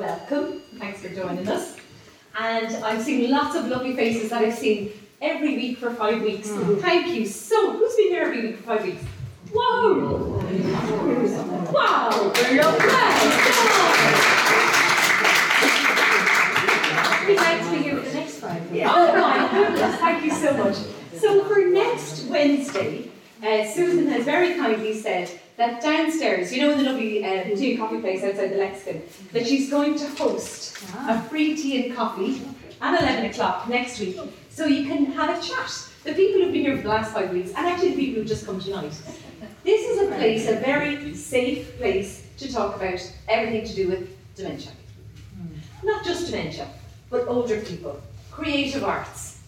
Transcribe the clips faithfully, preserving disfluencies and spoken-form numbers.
welcome. Thanks for joining us. And I'm seeing lots of lovely faces that I've seen every week for five weeks. Mm. Thank you so much. Who's been here every week for five weeks? Whoa! Wow! Wow. We'd like to be here for the next five weeks. Oh my goodness, thank you so much. So for next Wednesday, uh, Susan has very kindly said that downstairs, you know, in the lovely uh, tea and coffee place outside the Lexicon, that she's going to host a free tea and coffee at eleven o'clock next week, so you can have a chat. The people who've been here for the last five weeks, and actually the people who've just come tonight. This is a place, a very safe place, to talk about everything to do with dementia. Not just dementia, but older people, creative arts.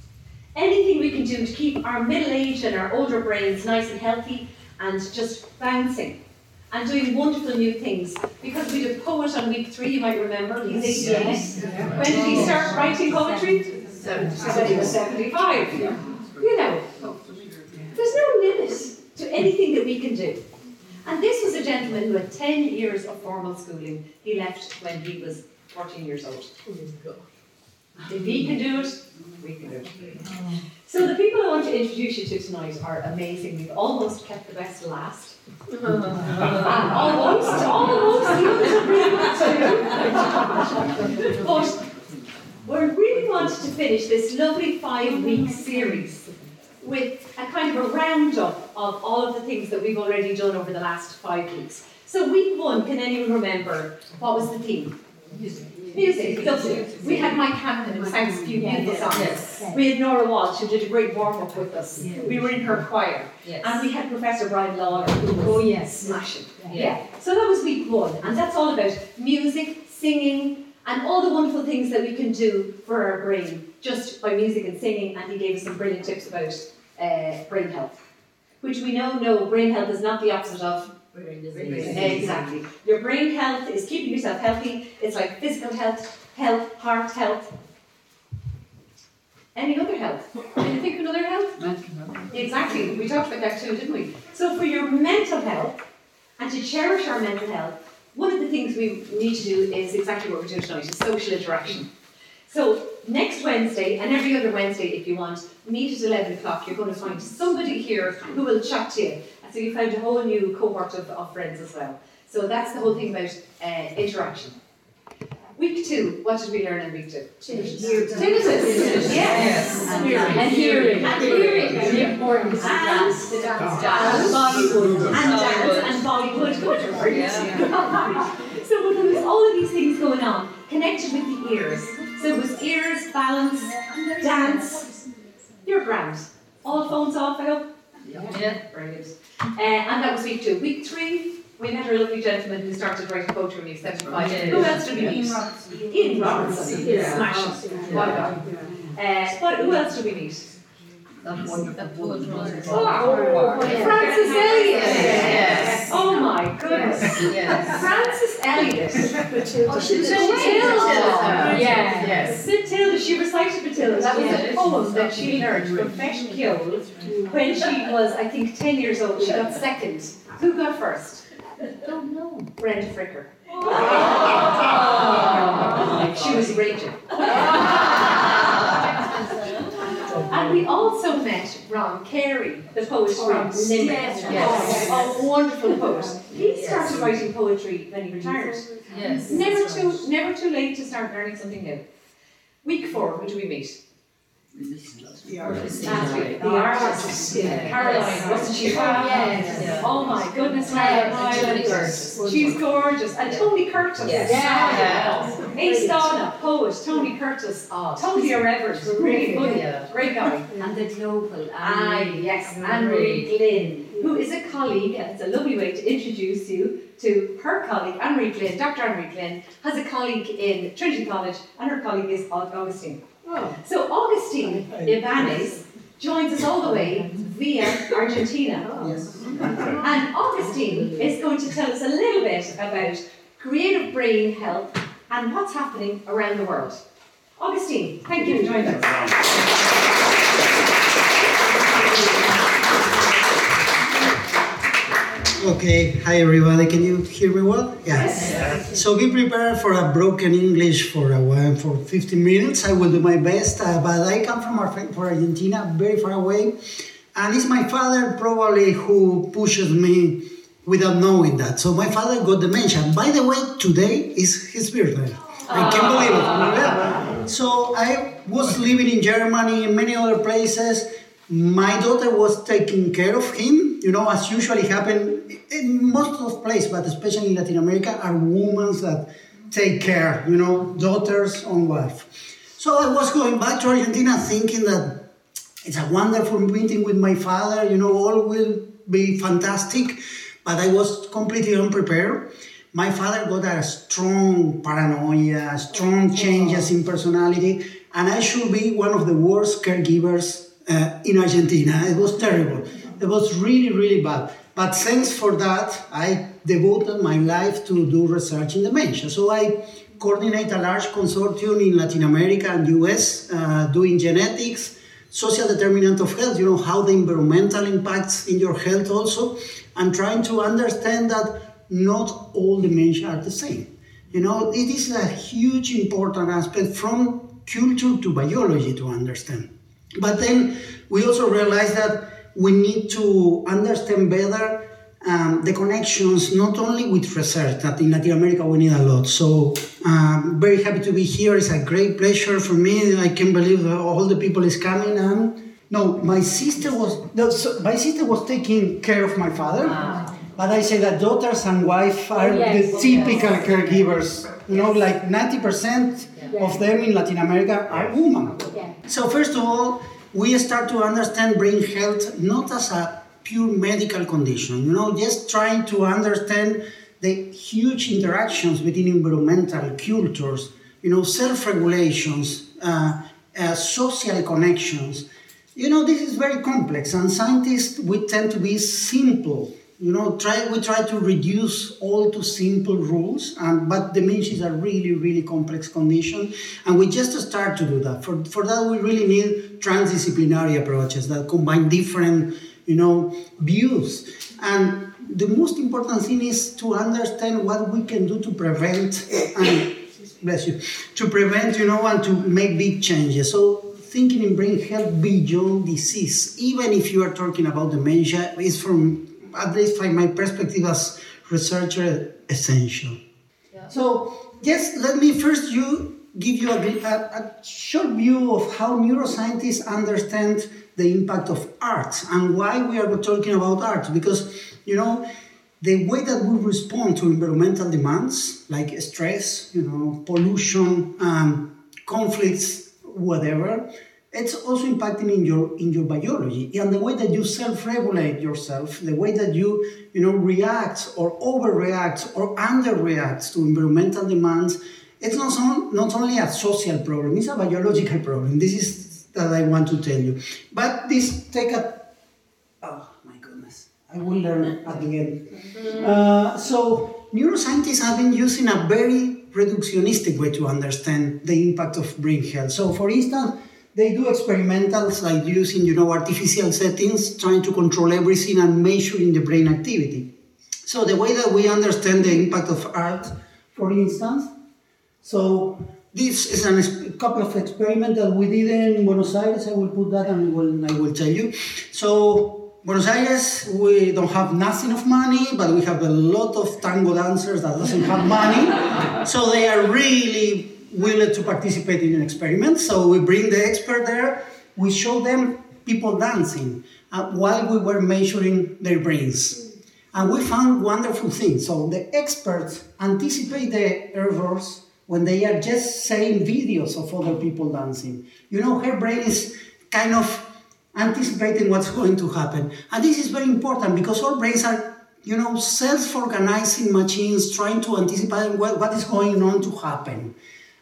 Anything we can do to keep our middle-aged and our older brains nice and healthy and just bouncing and doing wonderful new things. Because we did a poet on week three, you might remember. He's eighty-eight. Yes. Yeah. When did he start writing poetry? seventy-five. Yeah. You know, there's no limit to anything that we can do. And this was a gentleman who had ten years of formal schooling. He left when he was fourteen years old. If he can do it, we can do it. So the people I want to introduce you to tonight are amazing. We've almost kept the best last. And almost, almost, the others are really good too. But we really want to finish this lovely five-week series with a kind of a roundup of all of the things that we've already done over the last five weeks. So week one, can anyone remember what was the theme? Music. Music. Music. We had Mike Hannan who sang a few beautiful songs. Yes. We had Nora Walsh who did a great warm-up with us. Yes. We were in her choir. Yes. And we had Professor Ryan Lawler who was oh, yes. smashing. Yeah. Yeah. So that was week one, and that's all about music, singing, and all the wonderful things that we can do for our brain just by music and singing, and he gave us some brilliant tips about uh, brain health, which we know, no, brain health is not the opposite of brain disease. Exactly. Your brain health is keeping yourself healthy. It's like physical health, health, heart health. Any other health? Can you think of another health? Mental health. Exactly. We talked about that too, didn't we? So for your mental health, and to cherish our mental health, one of the things we need to do is exactly what we're doing tonight, is social interaction. So next Wednesday, and every other Wednesday if you want, meet at eleven o'clock. You're going to find somebody here who will chat to you. So you found a whole new cohort of, of friends as well. So that's the whole thing about uh, interaction. Week two, what did we learn in week two? Tinnitus. Tinnitus. Yes. And hearing. And hearing. And the importance of dance. The dance. And Bollywood. And dance. And Bollywood. Good. So there was all of these things going on, connected with the ears. So it was ears, balance, dance. You're grand. All phones off, I hope? Yeah. Brilliant. Uh, and that was week two. Week three, we met a lovely gentleman who started writing poetry when he was seventy-five. Who else did we meet? Ian Robertson. Yeah. Smash. Yeah. Yeah. Uh, but who else did we meet? That wonderful poet. Oh, Francis Elias. Yes. Oh my goodness. Yes. Francis Elias. Oh, she was Matilda. Yes. Matilda. She recited Matilda. That was a poem that she learned from Fesh Kiol when she was, I think, ten years old. She got second. Who got first? Don't know. Brenda Fricker. Oh. Oh. She was raging. Oh. And we also met Ron Carey, the poet oh, from yes. Limerick. Yes. Yes. Oh, a wonderful poet. He started yes. writing poetry when he retired. Yes. Never too right. never too late to start learning something new. Week four, who do we meet? The artist. The artist. Caroline, wasn't she? Yes. Oh my goodness, Caroline. She's gorgeous. And Tony Curtis. Yes. Based on a poet, Tony Curtis. Totally irreverent. Really good. Great guy. And the global. Ah, yes. Anne-Marie Glynn, who is a colleague, and it's a lovely way to introduce you to her colleague, Anne-Marie Glynn. Doctor Anne-Marie Glynn has a colleague in Trinity College, and her colleague is Agustin. Oh. So Agustin Ibáñez joins us all the way via Argentina. Oh. Yes. And Agustin is going to tell us a little bit about creative brain health and what's happening around the world. Agustin, thank you for joining us. Okay, hi everybody, can you hear me well? Yes. yes. So be prepared for a broken English for a while, for fifteen minutes. I will do my best, uh, but I come from Argentina, very far away. And it's my father probably who pushes me without knowing that. So my father got dementia. By the way, today is his birthday. I can't believe it. So I was living in Germany and many other places. My daughter was taking care of him, you know, as usually happens in most of places, but especially in Latin America, are women that take care, you know, daughters on wife. So I was going back to Argentina thinking that it's a wonderful meeting with my father, you know, all will be fantastic, but I was completely unprepared. My father got a strong paranoia, strong changes in personality, and I should be one of the worst caregivers uh, in Argentina. It was terrible. It was really, really bad. But thanks for that, I devoted my life to do research in dementia. So I coordinate a large consortium in Latin America and U S uh, doing genetics, social determinant of health, you know, how the environmental impacts in your health also, and trying to understand that not all dementia are the same. You know, it is a huge important aspect from culture to biology to understand. But then we also realize that we need to understand better um, the connections, not only with research, that in Latin America we need a lot. So um, very happy to be here. It's a great pleasure for me. I can't believe all the people is coming. And no, my sister was, no, so my sister was taking care of my father. Wow. But I say that daughters and wife are yes, the typical yes. caregivers. Yes. You know, like ninety percent yes. of them in Latin America are women. Yes. So first of all, we start to understand brain health not as a pure medical condition. You know, just trying to understand the huge interactions between environmental cultures, you know, self-regulations, uh, uh, social connections. You know, this is very complex, and scientists, we tend to be simple. You know, try, we try to reduce all to simple rules, and but dementia is a really, really complex condition, and we just start to do that. For for that, we really need transdisciplinary approaches that combine different, you know, views. And the most important thing is to understand what we can do to prevent, and bless you, to prevent, you know, and to make big changes. So thinking in brain health beyond disease, even if you are talking about dementia, is from at least from my perspective as researcher, essential. Yeah. So, yes, let me first you give you a, a, a short view of how neuroscientists understand the impact of arts and why we are talking about art. Because, you know, the way that we respond to environmental demands, like stress, you know, pollution, um, conflicts, whatever, it's also impacting in your in your biology and the way that you self-regulate yourself, the way that you you know react or overreact or underreact to environmental demands. It's not some, not only a social problem; it's a biological problem. This is that I want to tell you. But this take a oh my goodness, I will learn at the end. Uh, so neuroscientists have been using a very reductionistic way to understand the impact of brain health. So, for instance, they do experimentals like using, you know, artificial settings, trying to control everything and measuring the brain activity. So the way that we understand the impact of art, for instance, so this is a couple of experiments that we did in Buenos Aires. I will put that and I will, I will tell you. So Buenos Aires, we don't have nothing of money, but we have a lot of tango dancers that doesn't have money. So they are really willing to participate in an experiment. So we bring the expert there, we show them people dancing uh, while we were measuring their brains. And we found wonderful things. So the experts anticipate the errors when they are just saying videos of other people dancing. You know, her brain is kind of anticipating what's going to happen. And this is very important because our brains are, you know, self-organizing machines trying to anticipate what, what is going on to happen.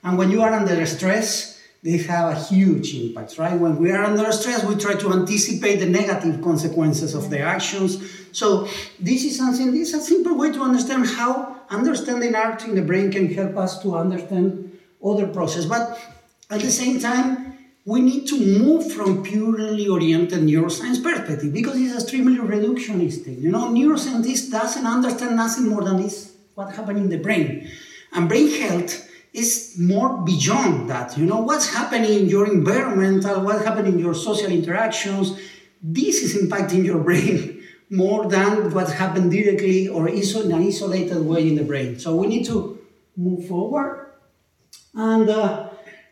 And when you are under stress, they have a huge impact, right? When we are under stress, we try to anticipate the negative consequences of their actions. So this is something, this is a simple way to understand how understanding art in the brain can help us to understand other processes. But at the same time, we need to move from purely oriented neuroscience perspective because it's extremely reductionistic. You know, neuroscientist doesn't understand nothing more than is what happened in the brain. And brain health is more beyond that. You know, what's happening in your environmental, what's happening in your social interactions, this is impacting your brain more than what happened directly or is in an isolated way in the brain. So we need to move forward. And uh,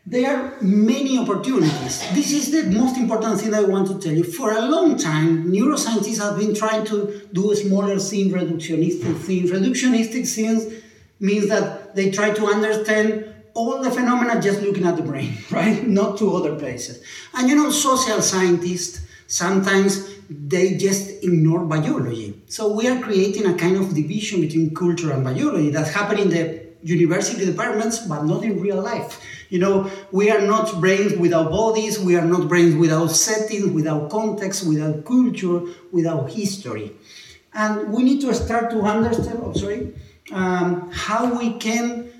there are many opportunities. This is the most important thing I want to tell you. For a long time, neuroscientists have been trying to do smaller things, reductionistic things. Reductionistic things means that they try to understand all the phenomena just looking at the brain, right? Not to other places. And you know, social scientists, sometimes they just ignore biology. So we are creating a kind of division between culture and biology that happened in the university departments, but not in real life. You know, we are not brains without bodies, we are not brains without settings, without context, without culture, without history. And we need to start to understand, oh, sorry, um, how we can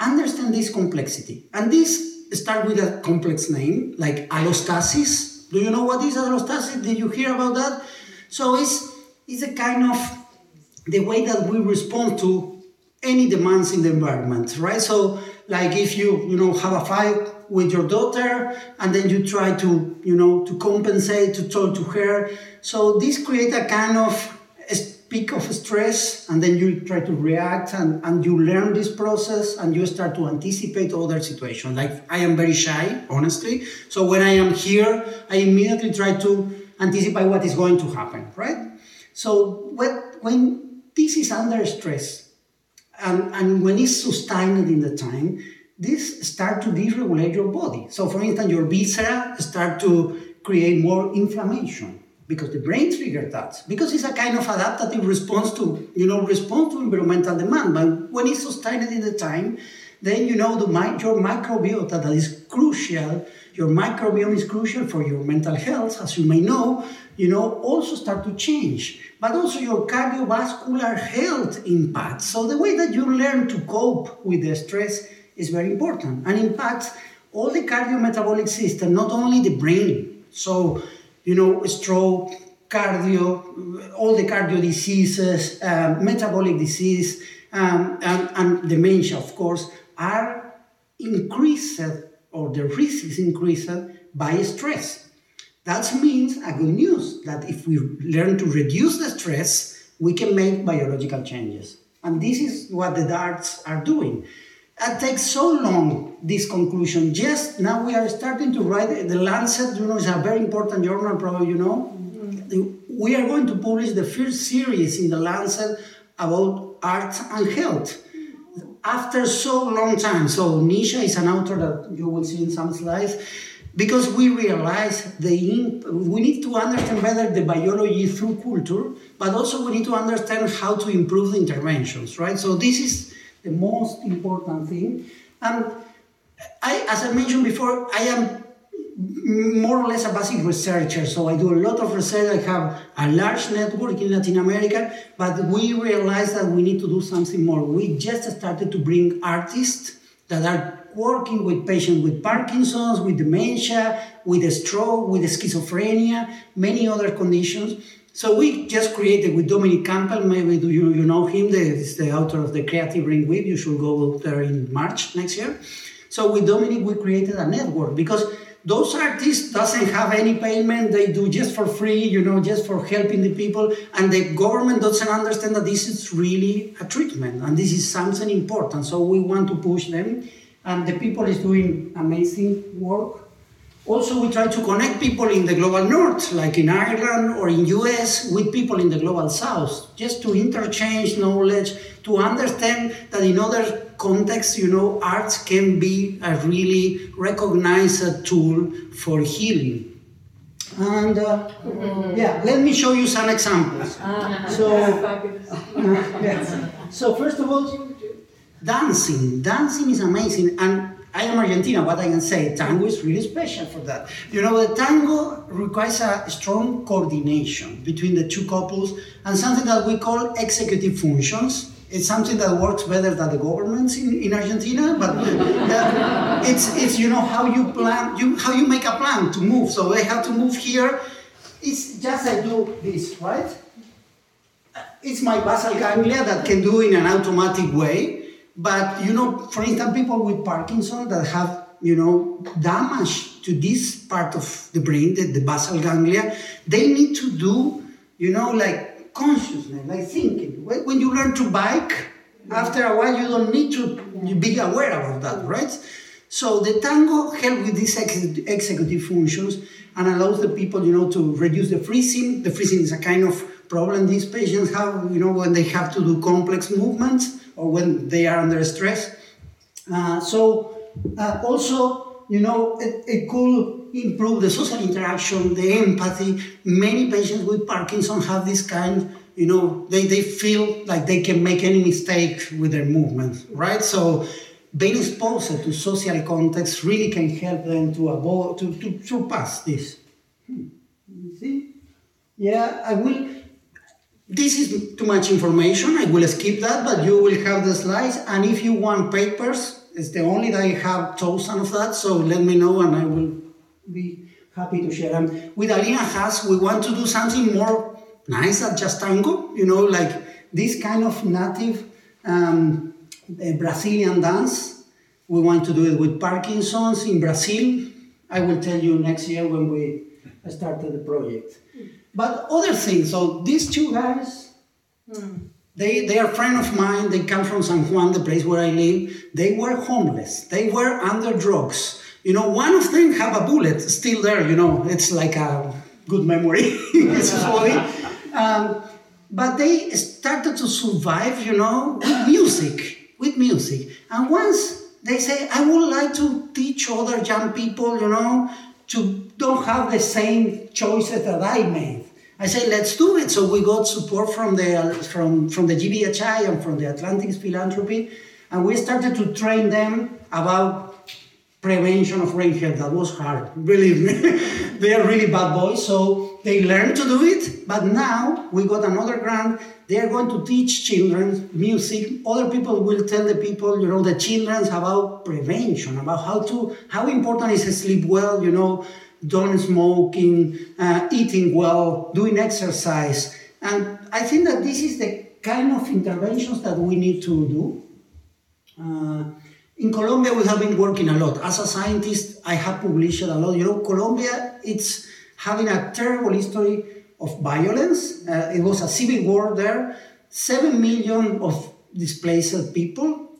understand this complexity. And this starts with a complex name, like allostasis. Do you know what is allostasis? Did you hear about that? So it's, it's a kind of the way that we respond to any demands in the environment, right? So like if you, you know, have a fight with your daughter and then you try to, you know, to compensate, to talk to her. So this creates a kind of a peak of stress and then you try to react and, and you learn this process and you start to anticipate other situations. Like I am very shy, honestly. So when I am here, I immediately try to anticipate what is going to happen, right? So when, when this is under stress, And, and when it's sustained in the time, this starts to deregulate your body. So, for instance, your viscera start to create more inflammation because the brain triggered that. Because it's a kind of adaptive response to, you know, response to environmental demand. But when it's sustained in the time, then you know the your microbiota that is crucial. Your microbiome is crucial for your mental health, as you may know. You know, also start to change, but also your cardiovascular health impacts. So the way that you learn to cope with the stress is very important and impacts all the cardiometabolic system, not only the brain. So, you know, stroke, cardio, all the cardio diseases, uh, metabolic disease, um, and, and dementia, of course, are increased, or the risk is increased by stress. That means a good news that if we learn to reduce the stress, we can make biological changes. And this is what the DARTs are doing. It takes so long, this conclusion. Just now we are starting to write, the Lancet, you know, is a very important journal, probably, you know. Mm-hmm. We are going to publish the first series in the Lancet about art and health. After so long time, so Nisha is an author that you will see in some slides, because we realize the imp- we need to understand better the biology through culture, but also we need to understand how to improve the interventions, right? So this is the most important thing. And I, as I mentioned before, I am more or less a basic researcher, so I do a lot of research. I have a large network in Latin America, but we realized that we need to do something more. We just started to bring artists that are working with patients with Parkinson's, with dementia, with stroke, with schizophrenia, many other conditions. So we just created with Dominic Campbell, maybe do you, you know him, he's the author of the Creative Brain Week. You should go there in March next year. So with Dominic, we created a network because those artists doesn't have any payment. They do just for free, you know, just for helping the people. And the government doesn't understand that this is really a treatment and this is something important. So we want to push them. And the people is doing amazing work. Also, we try to connect people in the global north, like in Ireland or in U S, with people in the global south, just to interchange knowledge, to understand that in other contexts, you know, arts can be a really recognized tool for healing. And uh, mm-hmm. yeah, let me show you some examples. Ah, so, uh, yes. So first of all, Dancing, dancing is amazing, and I am Argentina, but I can say tango is really special for that. You know, the tango requires a strong coordination between the two couples and something that we call executive functions. It's something that works better than the governments in, in Argentina, but that, It's it's you know how you plan you how you make a plan to move. So I have to move here. It's just I do this, right? It's my basal ganglia that can do in an automatic way. But you know, for instance, people with Parkinson's that have you know damage to this part of the brain, the, the basal ganglia, they need to do you know like consciousness, like thinking. When you learn to bike, after a while you don't need to be aware of that, right? So the tango helps with these ex- executive functions and allows the people, you know, to reduce the freezing. The freezing is a kind of problem these patients have, you know, when they have to do complex movements or when they are under stress. Uh, so uh, also, you know, it, it could improve the social interaction, the empathy. Many patients with Parkinson's have this kind, you know, they, they feel like they can make any mistake with their movements, right? So being exposed to social context really can help them to avoid, to, to surpass this. Hmm. You see? Yeah, I will, this is too much information, I will skip that, but you will have the slides, and if you want papers, it's the only that I have thousands of that, so let me know and I will be happy to share them. With Alina Haas, we want to do something more nice than just tango, you know, like this kind of native um, Brazilian dance. We want to do it with Parkinson's in Brazil. I will tell you next year when we started the project. But other things, so these two guys, mm. they, they are friends of mine. They come from San Juan, the place where I live. They were homeless. They were under drugs. You know, one of them have a bullet still there, you know. It's like a good memory. It's funny. Um, but they started to survive, you know, with music. With music. And once they say, I would like to teach other young people, you know, to don't have the same choices that I made. I say, let's do it. So we got support from the from, from the G B H I and from the Atlantic Philanthropy. And we started to train them about prevention of brain health. That was hard, believe me. They are really bad boys. So they learned to do it. But now we got another grant. They are going to teach children music. Other people will tell the people, you know, the children about prevention, about how to, how important is to sleep well, you know, don't smoking, uh, eating well, doing exercise. And I think that this is the kind of interventions that we need to do. Uh, in Colombia, we have been working a lot. As a scientist, I have published a lot. You know, Colombia, it's having a terrible history of violence. Uh, it was a civil war there. Seven million of displaced people,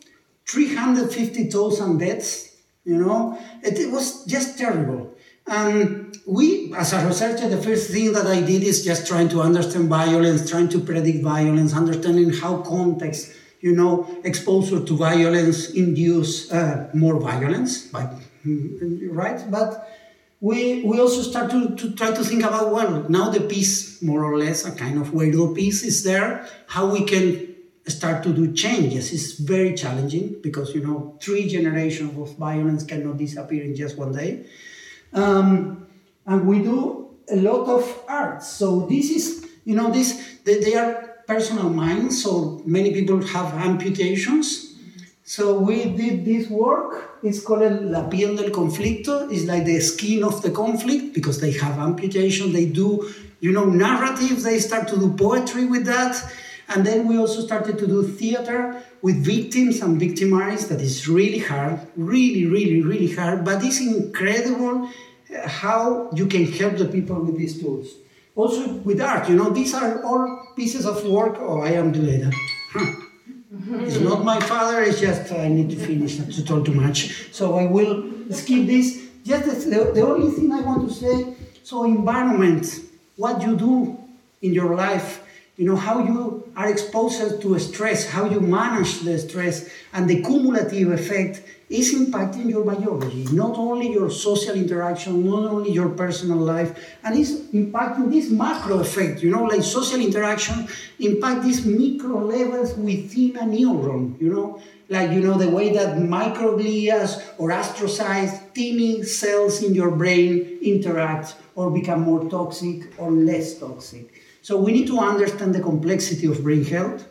three hundred fifty thousand deaths, you know. It, it was just terrible. And we, as a researcher, the first thing that I did is just trying to understand violence, trying to predict violence, understanding how context, you know, exposure to violence induce uh, more violence, but, right? But We we also start to, to try to think about, well, now the peace, more or less, a kind of way to peace is there, how we can start to do changes. It's very challenging because, you know, three generations of violence cannot disappear in just one day. Um, and we do a lot of arts. So this is, you know, this they, they are personal minds, so many people have amputations. So we did this work. It's called La Piel del Conflicto. It's like the skin of the conflict because they have amputation. They do, you know, narratives. They start to do poetry with that. And then we also started to do theater with victims and victimized. That is really hard, really, really, really hard. But it's incredible how you can help the people with these tools. Also with art, you know, these are all pieces of work. Oh, I am delayed. Huh. It's not my father, it's just I need to finish, not to talk too much. So I will skip this. Just the, the only thing I want to say, so environment, what you do in your life, you know, how you are exposed to stress, how you manage the stress, and the cumulative effect is impacting your biology, not only your social interaction, not only your personal life, and it's impacting this macro effect, you know, like social interaction impact these micro levels within a neuron, you know, like, you know, the way that microglia or astrocytes, tiny cells in your brain interact or become more toxic or less toxic. So we need to understand the complexity of brain health.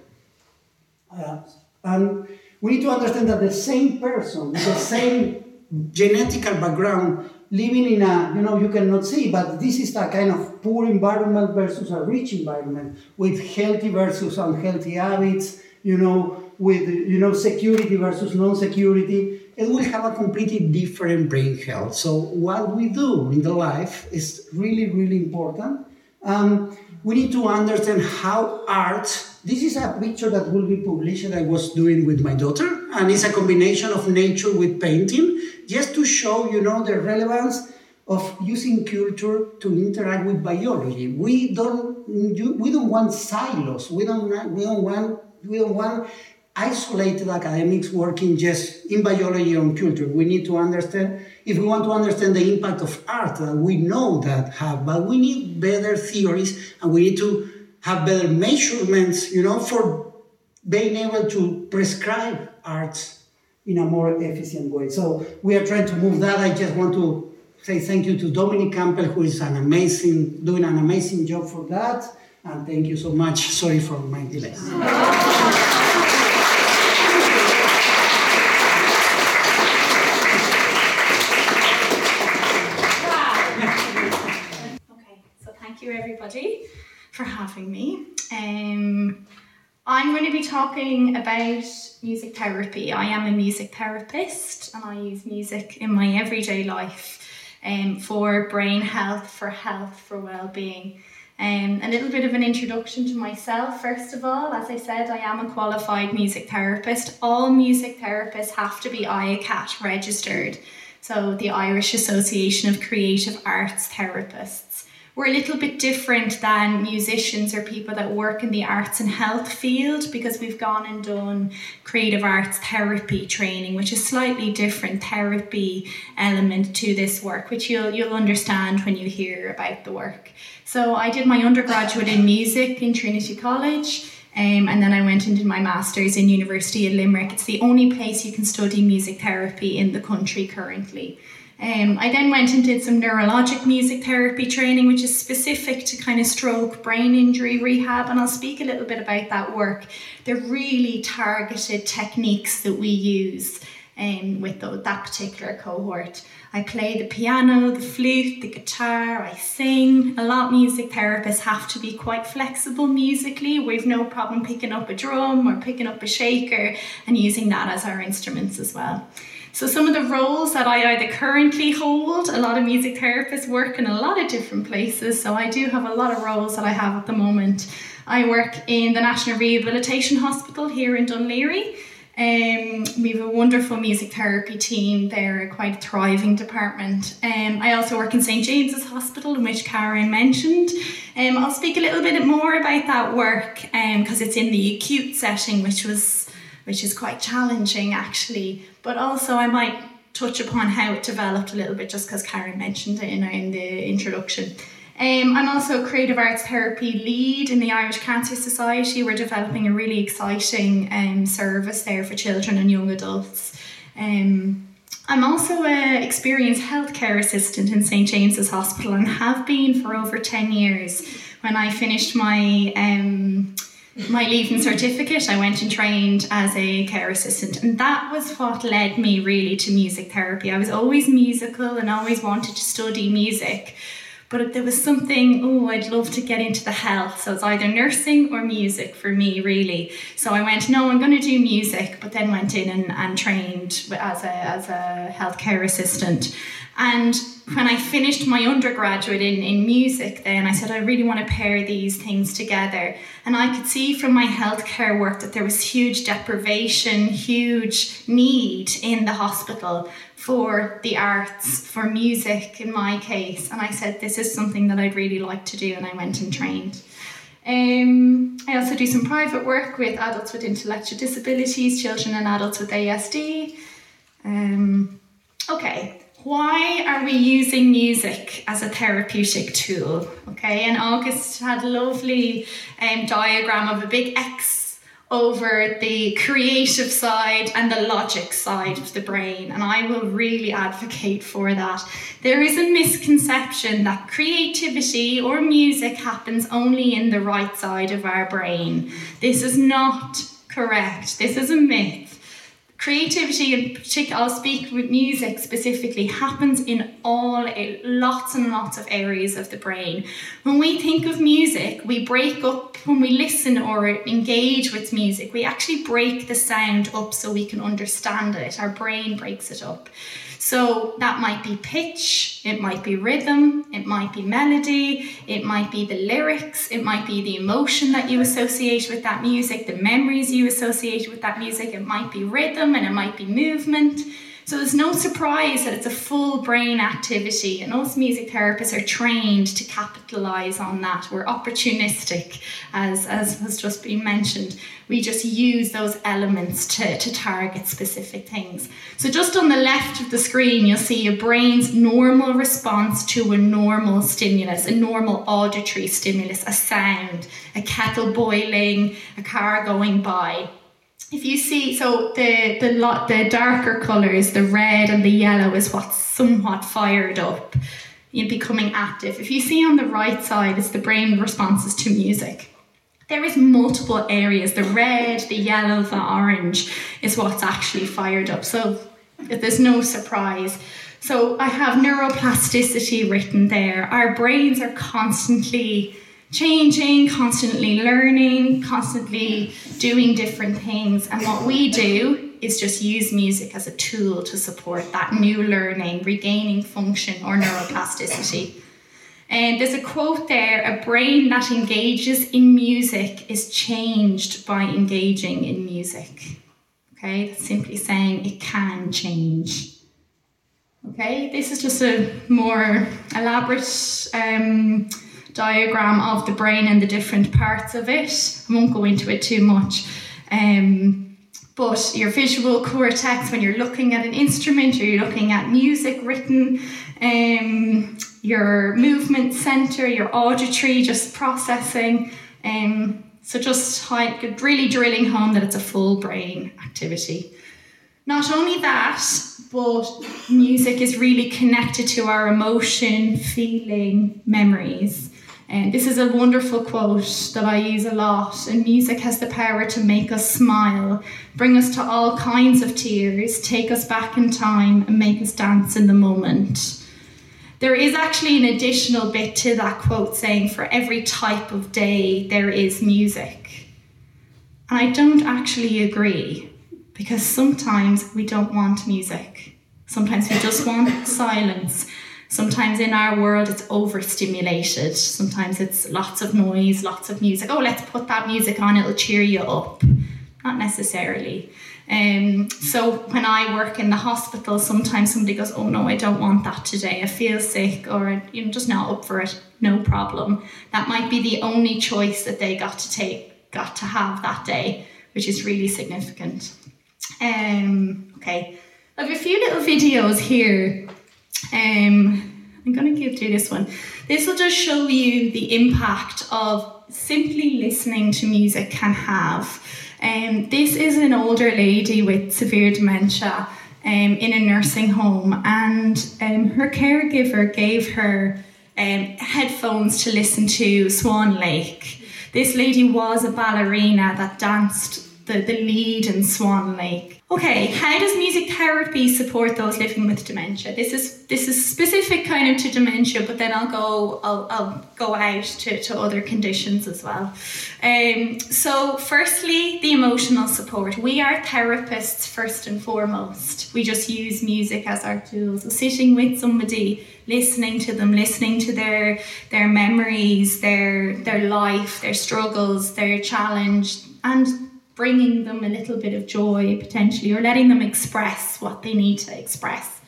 Uh, and we need to understand that the same person, the same genetical background, living in a, you know, you cannot see, but this is a kind of poor environment versus a rich environment, with healthy versus unhealthy habits, you know, with, you know, security versus non-security, and we have a completely different brain health. So what we do in the life is really, really important. Um, we need to understand how art, this is a picture that will be published that I was doing with my daughter, and it's a combination of nature with painting, just to show, you know, the relevance of using culture to interact with biology. We don't, we don't want silos. We don't, we don't want, we don't want isolated academics working just in biology on culture. We need to understand, if we want to understand the impact of art, that we know that have, but we need better theories, and we need to have better measurements, you know, for being able to prescribe arts in a more efficient way. So we are trying to move that. I just want to say thank you to Dominic Campbell, who is an amazing, doing an amazing job for that. And thank you so much. Sorry for my delays. Everybody for having me. Um, I'm going to be talking about music therapy. I am a music therapist and I use music in my everyday life um, for brain health, for health, for well-being. Um, a little bit of an introduction to myself, first of all. As I said, I am a qualified music therapist. All music therapists have to be I A C A T registered, so the Irish Association of Creative Arts Therapists. We're a little bit different than musicians or people that work in the arts and health field, because we've gone and done creative arts therapy training, which is slightly different therapy element to this work, which you'll you'll understand when you hear about the work. So I did my undergraduate in music in Trinity College, um, and then I went and did my master's in University of Limerick. It's the only place you can study music therapy in the country currently. Um, I then went and did some neurologic music therapy training, which is specific to kind of stroke, brain injury rehab, and I'll speak a little bit about that work. They're really targeted techniques that we use um, with the, that particular cohort. I play the piano, the flute, the guitar, I sing. A lot of music therapists have to be quite flexible musically. We've no problem picking up a drum or picking up a shaker and using that as our instruments as well. So some of the roles that I either currently hold, a lot of music therapists work in a lot of different places, so I do have a lot of roles that I have at the moment. I work in the National Rehabilitation Hospital here in Dunleary. Um, we have a wonderful music therapy team there, quite a thriving department. Um, I also work in Saint James's Hospital, which Karen mentioned. Um, I'll speak a little bit more about that work because um, it's in the acute setting, which was which is quite challenging actually, but also I might touch upon how it developed a little bit just because Karen mentioned it in, in the introduction. Um, I'm also a creative arts therapy lead in the Irish Cancer Society. We're developing a really exciting um, service there for children and young adults. Um, I'm also an experienced healthcare assistant in Saint James's Hospital and have been for over ten years. When I finished my um, My leaving certificate, I went and trained as a care assistant, and that was what led me really to music therapy. I was always musical and always wanted to study music, but there was something, oh, I'd love to get into the health, so it's either nursing or music for me really. So I went, no, I'm going to do music, but then went in and, and trained as a, as a healthcare assistant. And when I finished my undergraduate in, in music then, I said, I really want to pair these things together. And I could see from my healthcare work that there was huge deprivation, huge need in the hospital for the arts, for music in my case. And I said, this is something that I'd really like to do. And I went and trained. Um, I also do some private work with adults with intellectual disabilities, children and adults with A S D. Um, okay. Why are we using music as a therapeutic tool? Okay, and August had a lovely um, diagram of a big X over the creative side and the logic side of the brain, and I will really advocate for that. There is a misconception that creativity or music happens only in the right side of our brain. This is not correct. This is a myth. Creativity, in particular, I'll speak with music specifically, happens in all lots and lots of areas of the brain. When we think of music, we break up, when we listen or engage with music, we actually break the sound up so we can understand it. Our brain breaks it up. So that might be pitch, it might be rhythm, it might be melody, it might be the lyrics, it might be the emotion that you associate with that music, the memories you associate with that music, it might be rhythm and it might be movement. So there's no surprise that it's a full brain activity, and us music therapists are trained to capitalise on that. We're opportunistic, as, as has just been mentioned. We just use those elements to, to target specific things. So just on the left of the screen, you'll see your brain's normal response to a normal stimulus, a normal auditory stimulus, a sound, a kettle boiling, a car going by. If you see, so the the lot the darker colours, the red and the yellow, is what's somewhat fired up, you know, becoming active. If you see on the right side, it's the brain responses to music. There is multiple areas. The red, the yellow, the orange is what's actually fired up. So there's no surprise. So I have neuroplasticity written there. Our brains are constantly changing, constantly learning, constantly doing different things. And what we do is just use music as a tool to support that new learning, regaining function or neuroplasticity. And there's a quote there, a brain that engages in music is changed by engaging in music. Okay, that's simply saying it can change. Okay, this is just a more elaborate um, diagram of the brain and the different parts of it. I won't go into it too much. Um, but your visual cortex, when you're looking at an instrument or you're looking at music written, um, your movement center, your auditory, just processing. Um, so just high, really drilling home that it's a full brain activity. Not only that, but music is really connected to our emotion, feeling, memories. And this is a wonderful quote that I use a lot. And music has the power to make us smile, bring us to all kinds of tears, take us back in time and make us dance in the moment. There is actually an additional bit to that quote saying for every type of day there is music. And I don't actually agree, because sometimes we don't want music. Sometimes we just want silence. Sometimes in our world, it's overstimulated. Sometimes it's lots of noise, lots of music. Oh, let's put that music on, it'll cheer you up. Not necessarily. Um, so when I work in the hospital, sometimes somebody goes, oh no, I don't want that today. I feel sick, or you know, just not up for it. No problem. That might be the only choice that they got to take, got to have that day, which is really significant. Um, okay. I have a few little videos here. Um, I'm going to give you this one. This will just show you the impact of simply listening to music can have. Um, this is an older lady with severe dementia um, in a nursing home, and um, her caregiver gave her um, headphones to listen to Swan Lake. This lady was a ballerina that danced the, the lead in Swan Lake. Okay, how does music therapy support those living with dementia? This is this is specific kind of to dementia, but then I'll go I'll, I'll go out to, to other conditions as well. Um, so firstly, the emotional support. We are therapists first and foremost. We just use music as our tools. So sitting with somebody, listening to them, listening to their their memories, their their life, their struggles, their challenge, and bringing them a little bit of joy potentially, or letting them express what they need to express.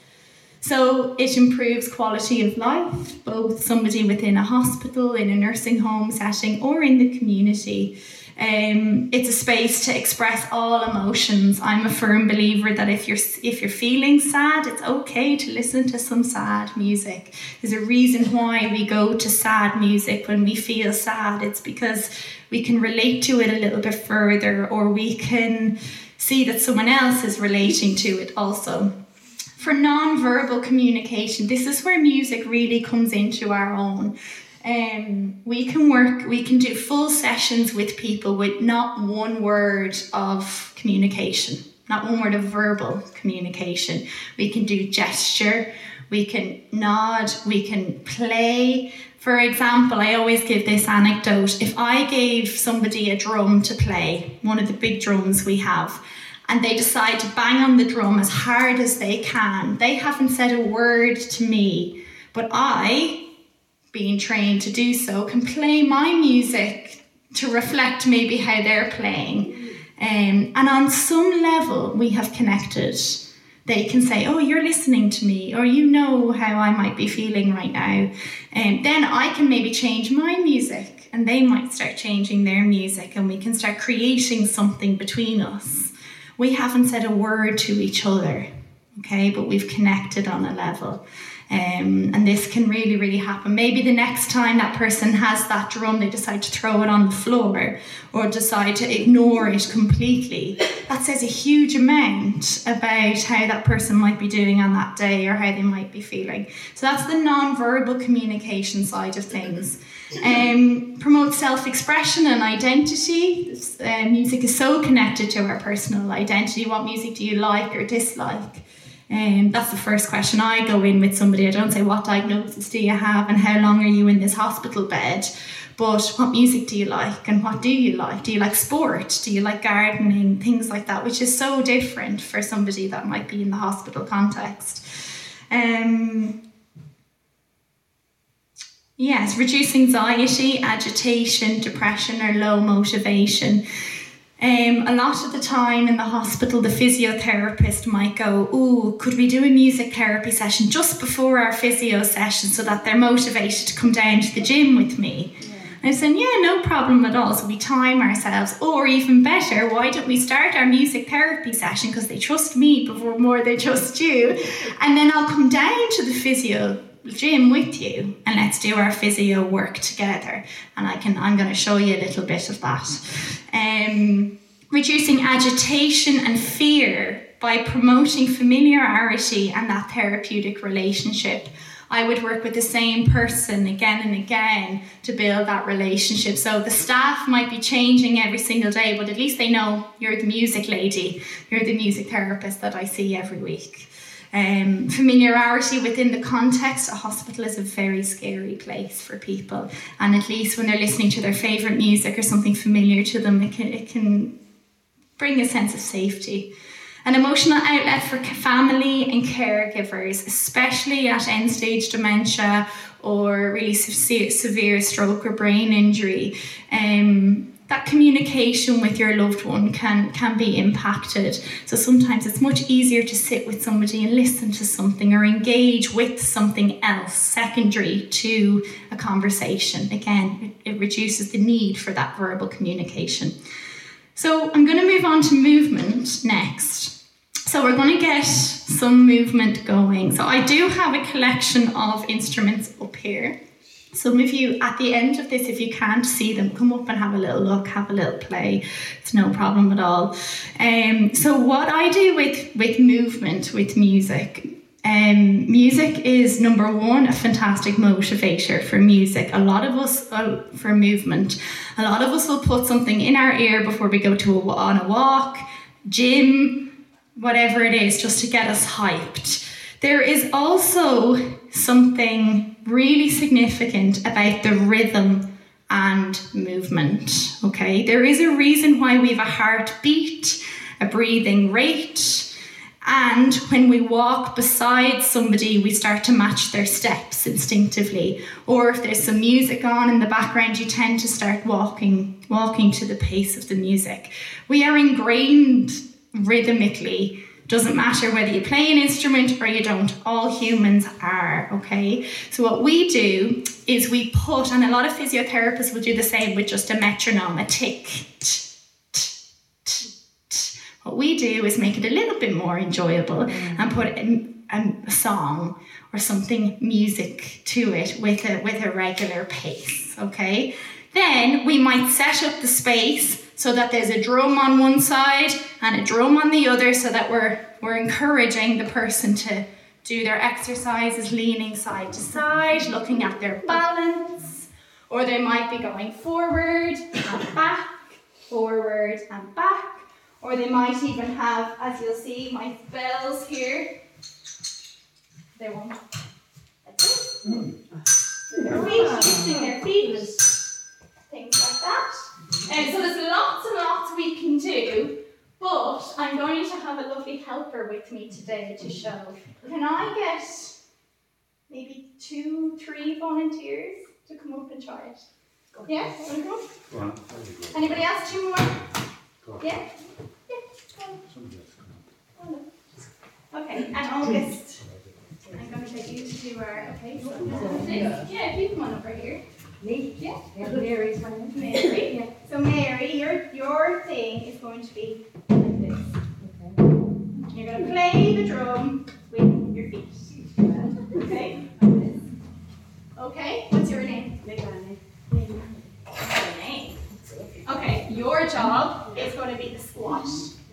So it improves quality of life, both somebody within a hospital, in a nursing home setting, or in the community. Um, it's a space to express all emotions. I'm a firm believer that if you're if you're feeling sad, it's okay to listen to some sad music. There's a reason why we go to sad music when we feel sad. It's because we can relate to it a little bit further, or we can see that someone else is relating to it also. For non-verbal communication, this is where music really comes into our own. Um, we can work, we can do full sessions with people with not one word of communication, not one word of verbal communication. We can do gesture, we can nod, we can play. For example, I always give this anecdote. If I gave somebody a drum to play, one of the big drums we have, and they decide to bang on the drum as hard as they can, they haven't said a word to me, but I, being trained to do so, can play my music to reflect maybe how they're playing. Um, and on some level, we have connected. They can say, oh, you're listening to me, or you know how I might be feeling right now. And um, then I can maybe change my music, and they might start changing their music, and we can start creating something between us. We haven't said a word to each other, okay, but we've connected on a level. Um, and this can really, really happen. Maybe the next time that person has that drum, they decide to throw it on the floor or decide to ignore it completely. That says a huge amount about how that person might be doing on that day or how they might be feeling. So that's the non-verbal communication side of things. Um, promote self-expression and identity. Uh, music is so connected to our personal identity. What music do you like or dislike? Um, that's the first question I go in with somebody. I don't say, what diagnosis do you have and how long are you in this hospital bed? But what music do you like and what do you like? Do you like sport? Do you like gardening? Things like that, which is so different for somebody that might be in the hospital context. Um, yes, reduce anxiety, agitation, depression or low motivation. Um, a lot of the time in the hospital, the physiotherapist might go, oh, could we do a music therapy session just before our physio session so that they're motivated to come down to the gym with me? Yeah. And I'm saying, yeah, no problem at all. So we time ourselves. Or even better, why don't we start our music therapy session, because they trust me before more they trust you. And then I'll come down to the physio gym with you and let's do our physio work together, and I can I'm going to show you a little bit of that. Um, reducing agitation and fear by promoting familiarity and that therapeutic relationship. I would work with the same person again and again to build that relationship. So the staff might be changing every single day, but at least they know you're the music lady, you're the music therapist that I see every week. Um, familiarity within the context. A hospital is a very scary place for people, and at least when they're listening to their favourite music or something familiar to them, it can, it can bring a sense of safety. An emotional outlet for family and caregivers, especially at end-stage dementia or really se- severe stroke or brain injury. Um, that communication with your loved one can, can be impacted. So sometimes it's much easier to sit with somebody and listen to something or engage with something else secondary to a conversation. Again, it, it reduces the need for that verbal communication. So I'm going to move on to movement next. So we're going to get some movement going. So I do have a collection of instruments up here. Some of you, at the end of this, if you can't see them, come up and have a little look, have a little play. It's no problem at all. Um, so what I do with, with movement, with music, um, music is, number one, a fantastic motivator for music. A lot of us, uh, for movement, a lot of us will put something in our ear before we go to a, on a walk, gym, whatever it is, just to get us hyped. There is also something really significant about the rhythm and movement, okay? There is a reason why we have a heartbeat, a breathing rate, and when we walk beside somebody, we start to match their steps instinctively. Or if there's some music on in the background, you tend to start walking, walking to the pace of the music. We are ingrained rhythmically. Doesn't matter whether you play an instrument or you don't, all humans are, okay? So what we do is we put, and a lot of physiotherapists will do the same with just a metronome, a tick. What we do is make it a little bit more enjoyable and put in a song or something music to it with a, with a regular pace, okay? Then we might set up the space so that there's a drum on one side and a drum on the other, so that we're we're encouraging the person to do their exercises, leaning side to side, looking at their balance, or they might be going forward and back, forward and back, or they might even have, as you'll see, my bells here. They won't. Like this. Their feet, shifting their feet, things like that. And so there's lots and lots we can do, but I'm going to have a lovely helper with me today to show. Can I get maybe two, three volunteers to come up and try it? Go. Yeah, you want to go? Go on. Anybody else? Two more? Go on. Yeah? Yeah, go on. Somebody else come on. Oh, no. Okay, and August, I'm going to get you to do our, okay, so yeah. yeah, if you come on over here. Me? Yeah. yeah. Mary's my name. Mary. Yeah. So Mary, your your thing is going to be like this. Okay. You're going to play the drum with your feet. Okay? Like this. Okay? What's your name? Megan. Okay, your job is going to be the squat.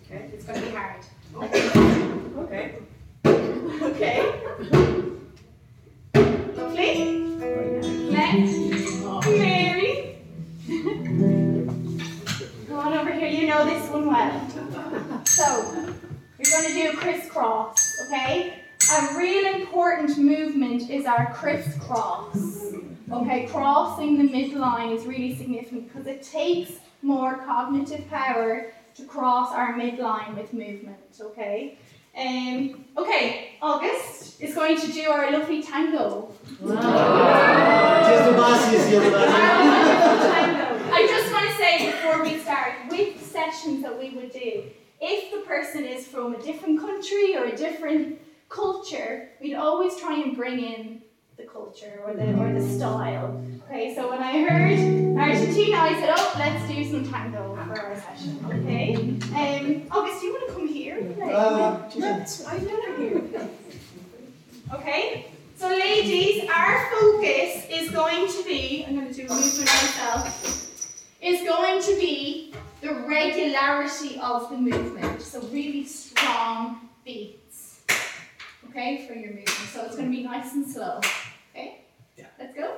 Okay. It's going to be hard. Okay. Okay. Okay. Lovely. Next, Mary. Come on over here, you know this one well. So, you're going to do crisscross, okay? A real important movement is our crisscross. Okay, crossing the midline is really significant because it takes more cognitive power to cross our midline with movement, okay? Um, okay, August is going to do our lovely tango. Wow. I just want to say before we start, with sessions that we would do, if the person is from a different country or a different culture, we'd always try and bring in the culture or the or the style. Okay, so when I heard Argentina, I said, oh, let's do some tango for our session. Okay. Um, August, do you want to come here? Like, uh, yes. I know here. Okay. So, ladies, our focus is going to be. I'm going to do a movement myself. Is going to be the regularity of the movement. So really strong beats. Okay, for your movement. So it's going to be nice and slow. Okay. Yeah. Let's go.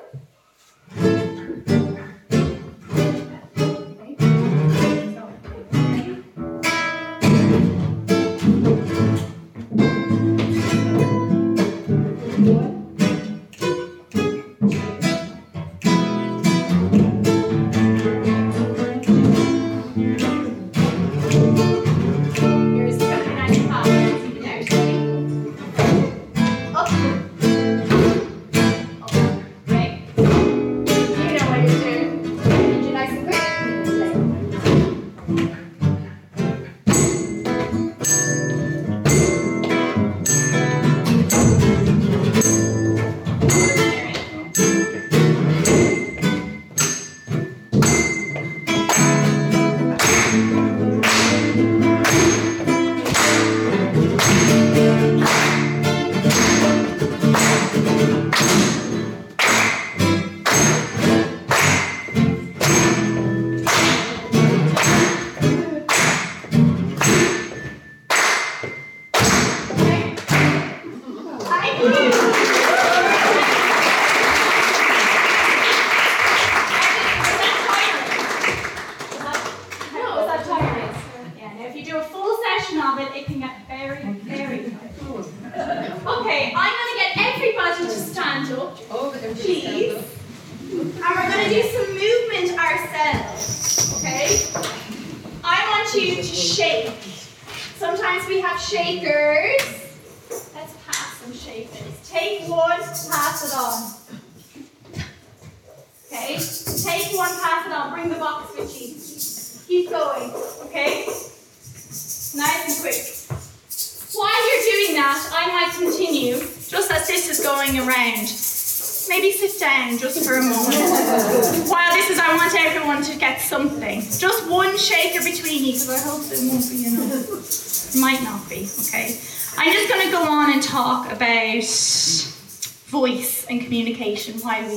Why we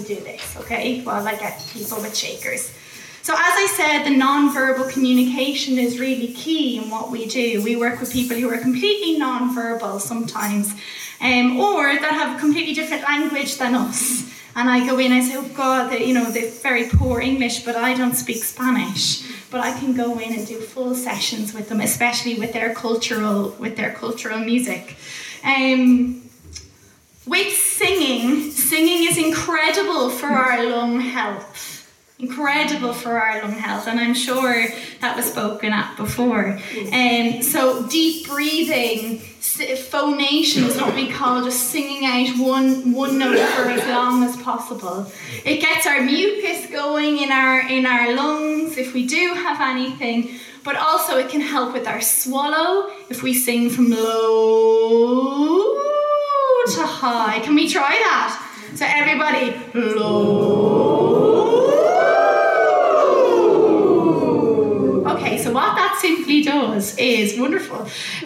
do this, okay? Well, I get people with shakers. So as I said, the non-verbal communication is really key in what we do. We work with people who are completely non-verbal sometimes, um, or that have a completely different language than us. And I go in and I say, oh God, they, you know, they're very poor English, but I don't speak Spanish. but I can go in and do full sessions with them, especially with their cultural with their cultural music. Um, with singing, singing is incredible for our lung health. Incredible for our lung health, and I'm sure that was spoken at before. Um, so deep breathing, phonation is what we call, just singing out one one note for as long as possible. It gets our mucus going in our in our lungs if we do have anything, but also it can help with our swallow if we sing from low to high. Can we try that? So everybody, low. So what that simply does is wonderful.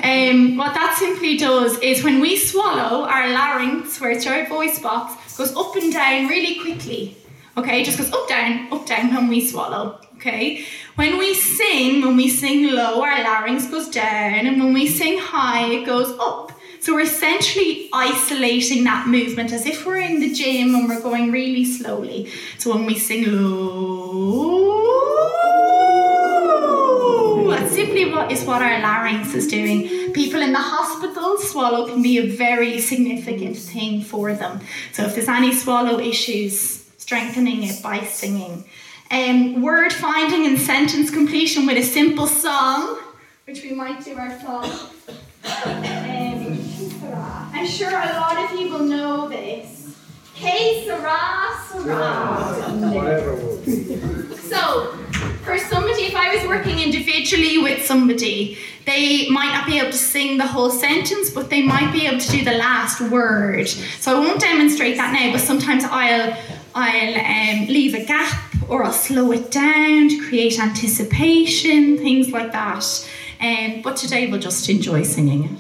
Um, what that simply does is when we swallow, our larynx, where it's our voice box, goes up and down really quickly. Okay, it just goes up, down, up, down when we swallow. Okay, when we sing, when we sing low, our larynx goes down, and when we sing high, it goes up. So we're essentially isolating that movement as if we're in the gym and we're going really slowly. So when we sing low. That's simply what is what our larynx is doing. People in the hospital, swallow can be a very significant thing for them. So if there's any swallow issues, strengthening it by singing. Um, word finding and sentence completion with a simple song, which we might do ourselves. Um, I'm sure a lot of you will know this. Hey, Sarah, Sarah. Whatever will be. So, for somebody, if I was working individually with somebody, they might not be able to sing the whole sentence, but they might be able to do the last word. So I won't demonstrate that now, but sometimes I'll I'll um, leave a gap, or I'll slow it down to create anticipation, things like that. Um, but today we'll just enjoy singing it.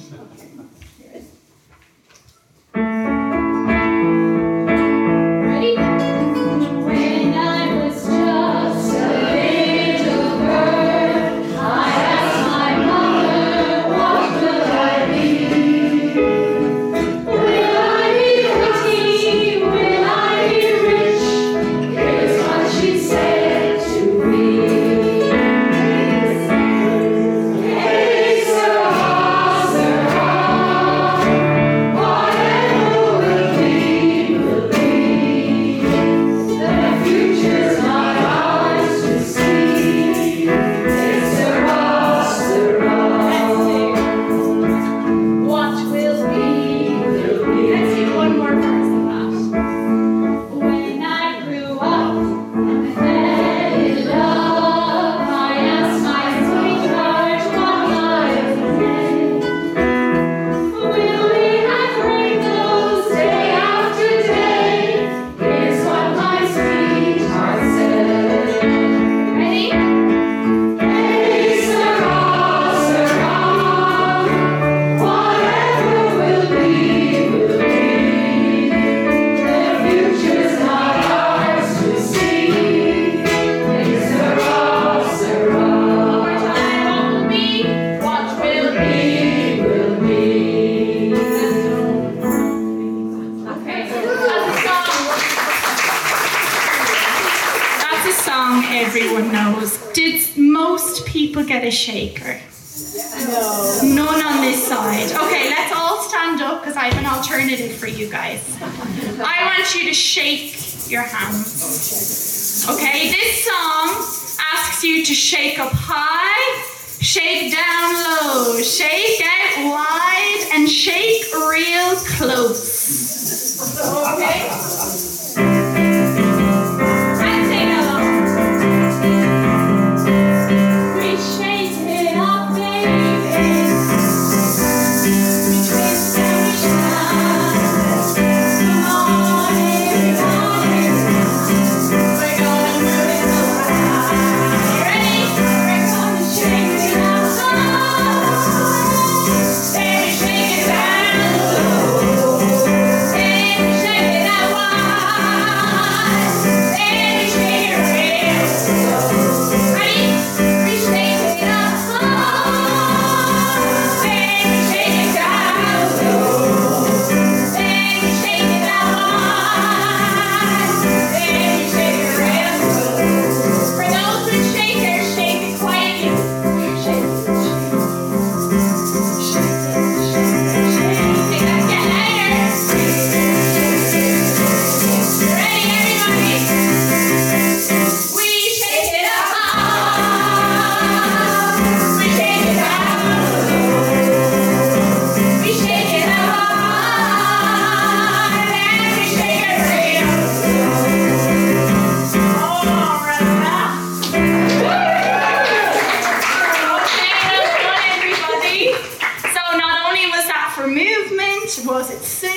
Shaker. No. None on this side. Okay, let's all stand up because I have an alternative for you guys. I want you to shake your hands. Okay, this song asks you to shake up high, shake down low, shake out wide, and shake real close. Okay? Wow.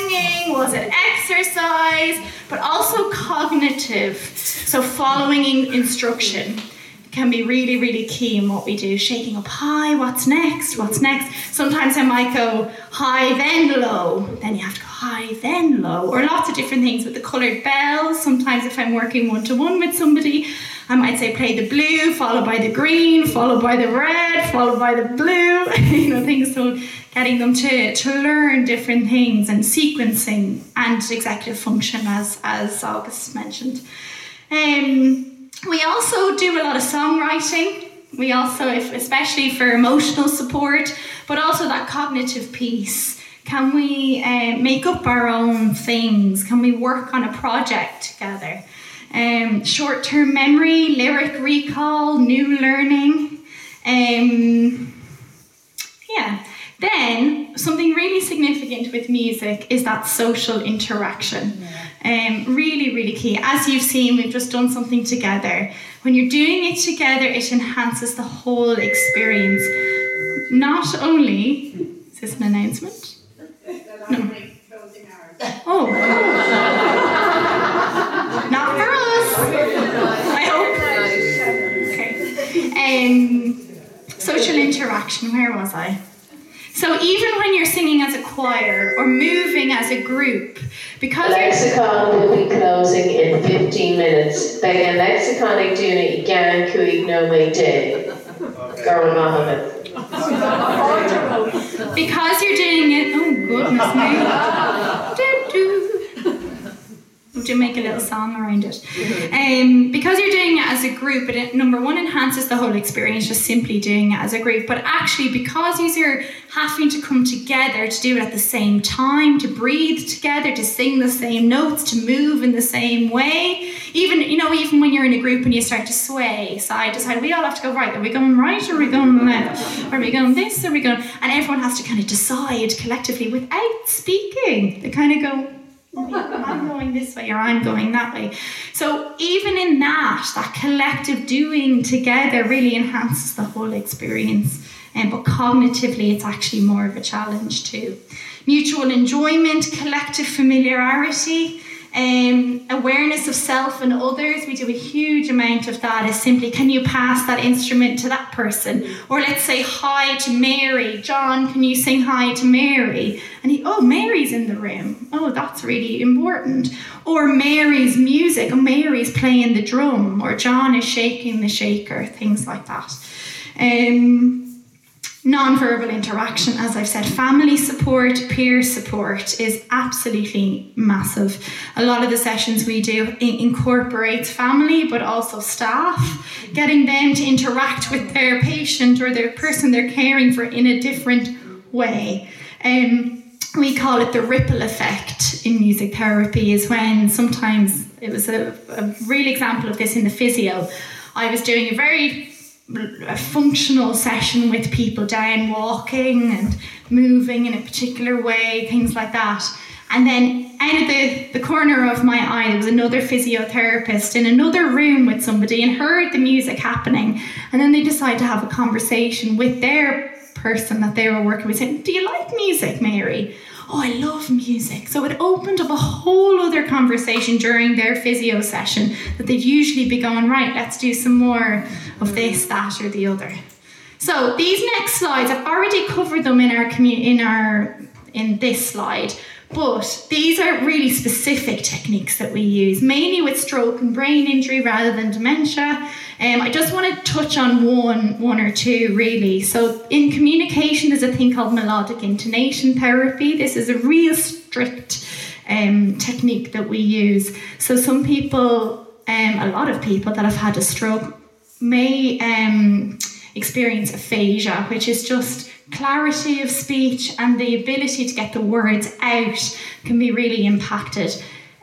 singing? Was it exercise? But also cognitive, so following in instruction can be really, really key in what we do. Shaking up high, what's next, what's next? Sometimes I might go high, then low. Then you have to go high, then low. Or lots of different things with the coloured bells. Sometimes if I'm working one-to-one with somebody, I might say play the blue, followed by the green, followed by the red, followed by the blue. You know, things. So getting them to, to learn different things and sequencing and executive function, as, as August mentioned. Um... We also do a lot of songwriting. We also, if, especially for emotional support, but also that cognitive piece. Can we uh, make up our own things? Can we work on a project together? Um, short-term memory, lyric recall, new learning. Um, yeah. Then, something really significant with music is that social interaction. Yeah. Um, really, really key. As you've seen, we've just done something together. When you're doing it together, it enhances the whole experience. Not only... Is this an announcement? No. Oh. Not for us. I hope. Okay. Um, social interaction. Where was I? So even when you're singing as a choir or moving as a group, because Lexicon will be closing in fifteen minutes. Began Lexiconic Duna Igan Kuig No May Day. Because you're doing it, oh goodness me. Do-do. We'll do make a little song around it. Um, because you're doing it as a group, it number one enhances the whole experience, just simply doing it as a group. But actually, because you're having to come together to do it at the same time, to breathe together, to sing the same notes, to move in the same way. Even, you know, even when you're in a group and you start to sway side to side, we all have to go, right, are we going right or are we going left? Are we going this? Are we going... And everyone has to kind of decide collectively without speaking. They kind of go... I'm going this way or I'm going that way. So even in that, that collective doing together really enhances the whole experience. Um, but cognitively, it's actually more of a challenge too. Mutual enjoyment, collective familiarity, um, awareness of self and others. We do a huge amount of that is simply, can you pass that instrument to that person? Or let's say hi to Mary. John, can you sing hi to Mary? And he, oh, Mary's in the room. Oh, that's really important. Or Mary's music. Oh, Mary's playing the drum. Or John is shaking the shaker. Things like that. Um... Non-verbal interaction, as I've said, family support, peer support is absolutely massive. A lot of the sessions we do incorporates family, but also staff, getting them to interact with their patient or their person they're caring for in a different way. Um, we call it the ripple effect in music therapy, is when sometimes, it was a, a real example of this in the physio. I was doing a very... a functional session with people down walking and moving in a particular way, things like that. And then out of the, the corner of my eye, there was another physiotherapist in another room with somebody and heard the music happening. And then they decided to have a conversation with their person that they were working with, saying, do you like music, Mary? Oh, I love music. So it opened up a whole other conversation during their physio session that they'd usually be going, right, let's do some more of this, that, or the other. So these next slides, I've already covered them in our commu- in our in this slide, but these are really specific techniques that we use, mainly with stroke and brain injury rather than dementia. Um, I just want to touch on one, one or two, really. So in communication, there's a thing called melodic intonation therapy. This is a real strict um, technique that we use. So some people, um, a lot of people that have had a stroke may um, experience aphasia, which is just clarity of speech and the ability to get the words out can be really impacted.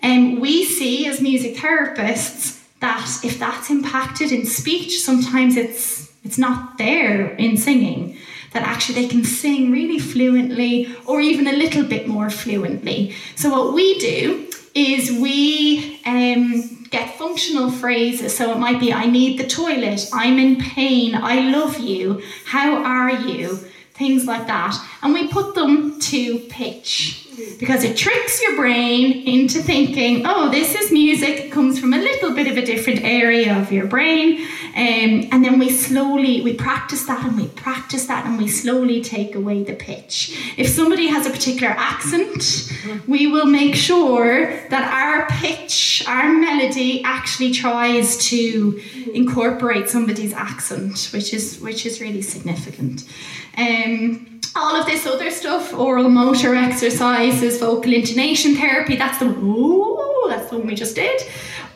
And um, we see as music therapists, that if that's impacted in speech, sometimes it's it's not there in singing, that actually they can sing really fluently or even a little bit more fluently. So what we do is we um, get functional phrases. So it might be, I need the toilet, I'm in pain, I love you, how are you, things like that. and we put them to pitch because it tricks your brain into thinking, oh, this is music, it comes from a little bit of a different area of your brain. Um, and then we slowly, we practice that and we practice that and we slowly take away the pitch. If somebody has a particular accent, we will make sure that our pitch, our melody actually tries to incorporate somebody's accent, which is, which is really significant. Um, All of this other stuff, oral motor exercises, vocal intonation therapy, that's the ooh, that's the one we just did.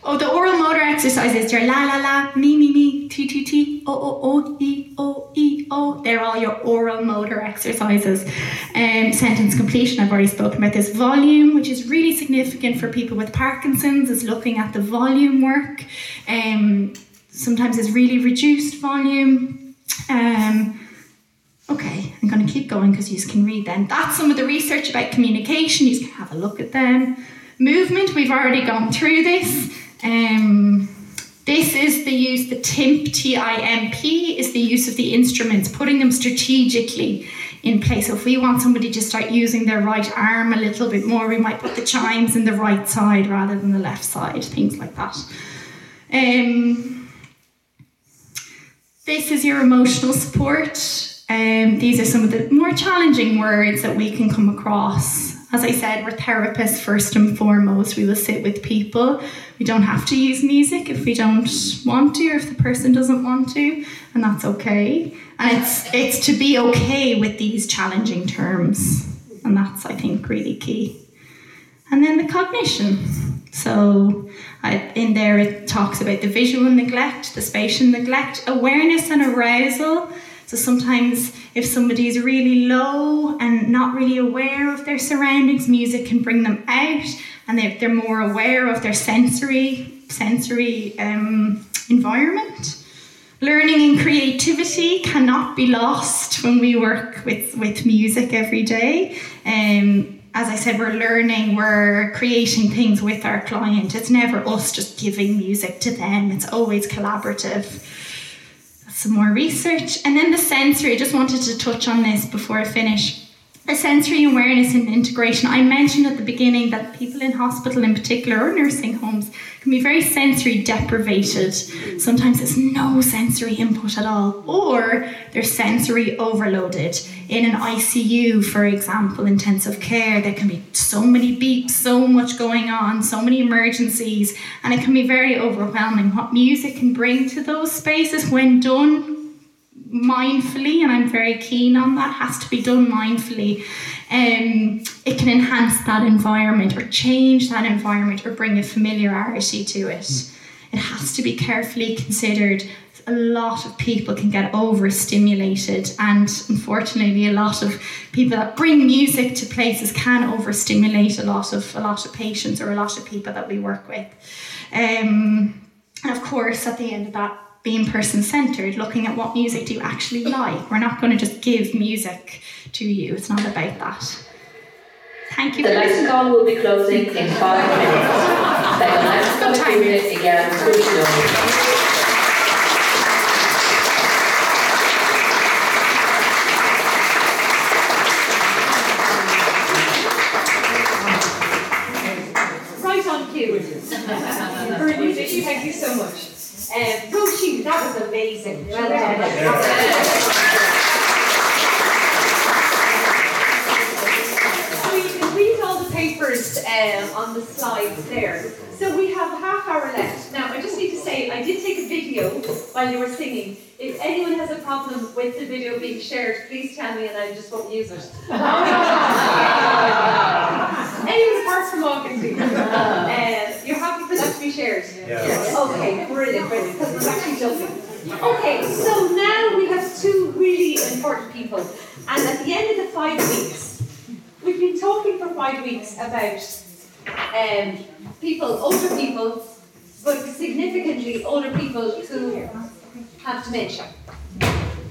Oh, the oral motor exercises, your la la la, me me me, t t t, o o o, e o e o. They're all your oral motor exercises. Um, sentence completion, I've already spoken about this. Volume, which is really significant for people with Parkinson's, is looking at the volume work. Um, sometimes it's really reduced volume. Um, Okay, I'm going to keep going because you can read them. That's some of the research about communication. You can have a look at them. Movement, we've already gone through this. Um, this is the use, the TIMP, T I M P, is the use of the instruments, putting them strategically in place. So if we want somebody to start using their right arm a little bit more, we might put the chimes in the right side rather than the left side, things like that. Um, this is your emotional support. Um, these are some of the more challenging words that we can come across. As I said, we're therapists first and foremost. We will sit with people. We don't have to use music if we don't want to or if the person doesn't want to, and that's okay. And it's it's to be okay with these challenging terms, and that's, I think, really key. And then the cognition. So I, in there it talks about the visual neglect, the spatial neglect, awareness and arousal. So sometimes if somebody's really low and not really aware of their surroundings, music can bring them out, and they, they're more aware of their sensory sensory um, environment. Learning and creativity cannot be lost when we work with, with music every day. Um, as I said, we're learning, we're creating things with our client. It's never us just giving music to them. It's always collaborative. Some more research. And then the sensory, I just wanted to touch on this before I finish. The sensory awareness and integration. I mentioned at the beginning that people in hospital in particular, or nursing homes, can be very sensory deprivated. Sometimes there's no sensory input at all, or they're sensory overloaded. In an I C U, for example, intensive care, there can be so many beeps, so much going on, so many emergencies, and it can be very overwhelming. What music can bring to those spaces when done mindfully, and I'm very keen on that, has to be done mindfully. Um, it can enhance that environment or change that environment or bring a familiarity to it. It has to be carefully considered. A lot of people can get overstimulated, and unfortunately a lot of people that bring music to places can overstimulate a lot of a lot of patients or a lot of people that we work with. Um, and of course at the end of that, being person-centred, looking at what music do you actually like. We're not going to just give music to you. It's not about that. Thank you. The Lexicon will be closing in five minutes. Good timing. Again, right on cue. Thank you so much. Um, Roisin, that was amazing. Well done. So you can read all the papers um, on the slides there. So we have a half hour left. Now, I just need to say, I did take a video while you were singing. If anyone has a problem with the video being shared, please tell me and I just won't use it. Anyone apart from walking to you. You're happy for that to be shared? Yes. Okay, brilliant, brilliant, because we're actually joking. Okay, so now we have two really important people. And at the end of the five weeks, we've been talking for five weeks about um, people, older people, but significantly older people who have dementia.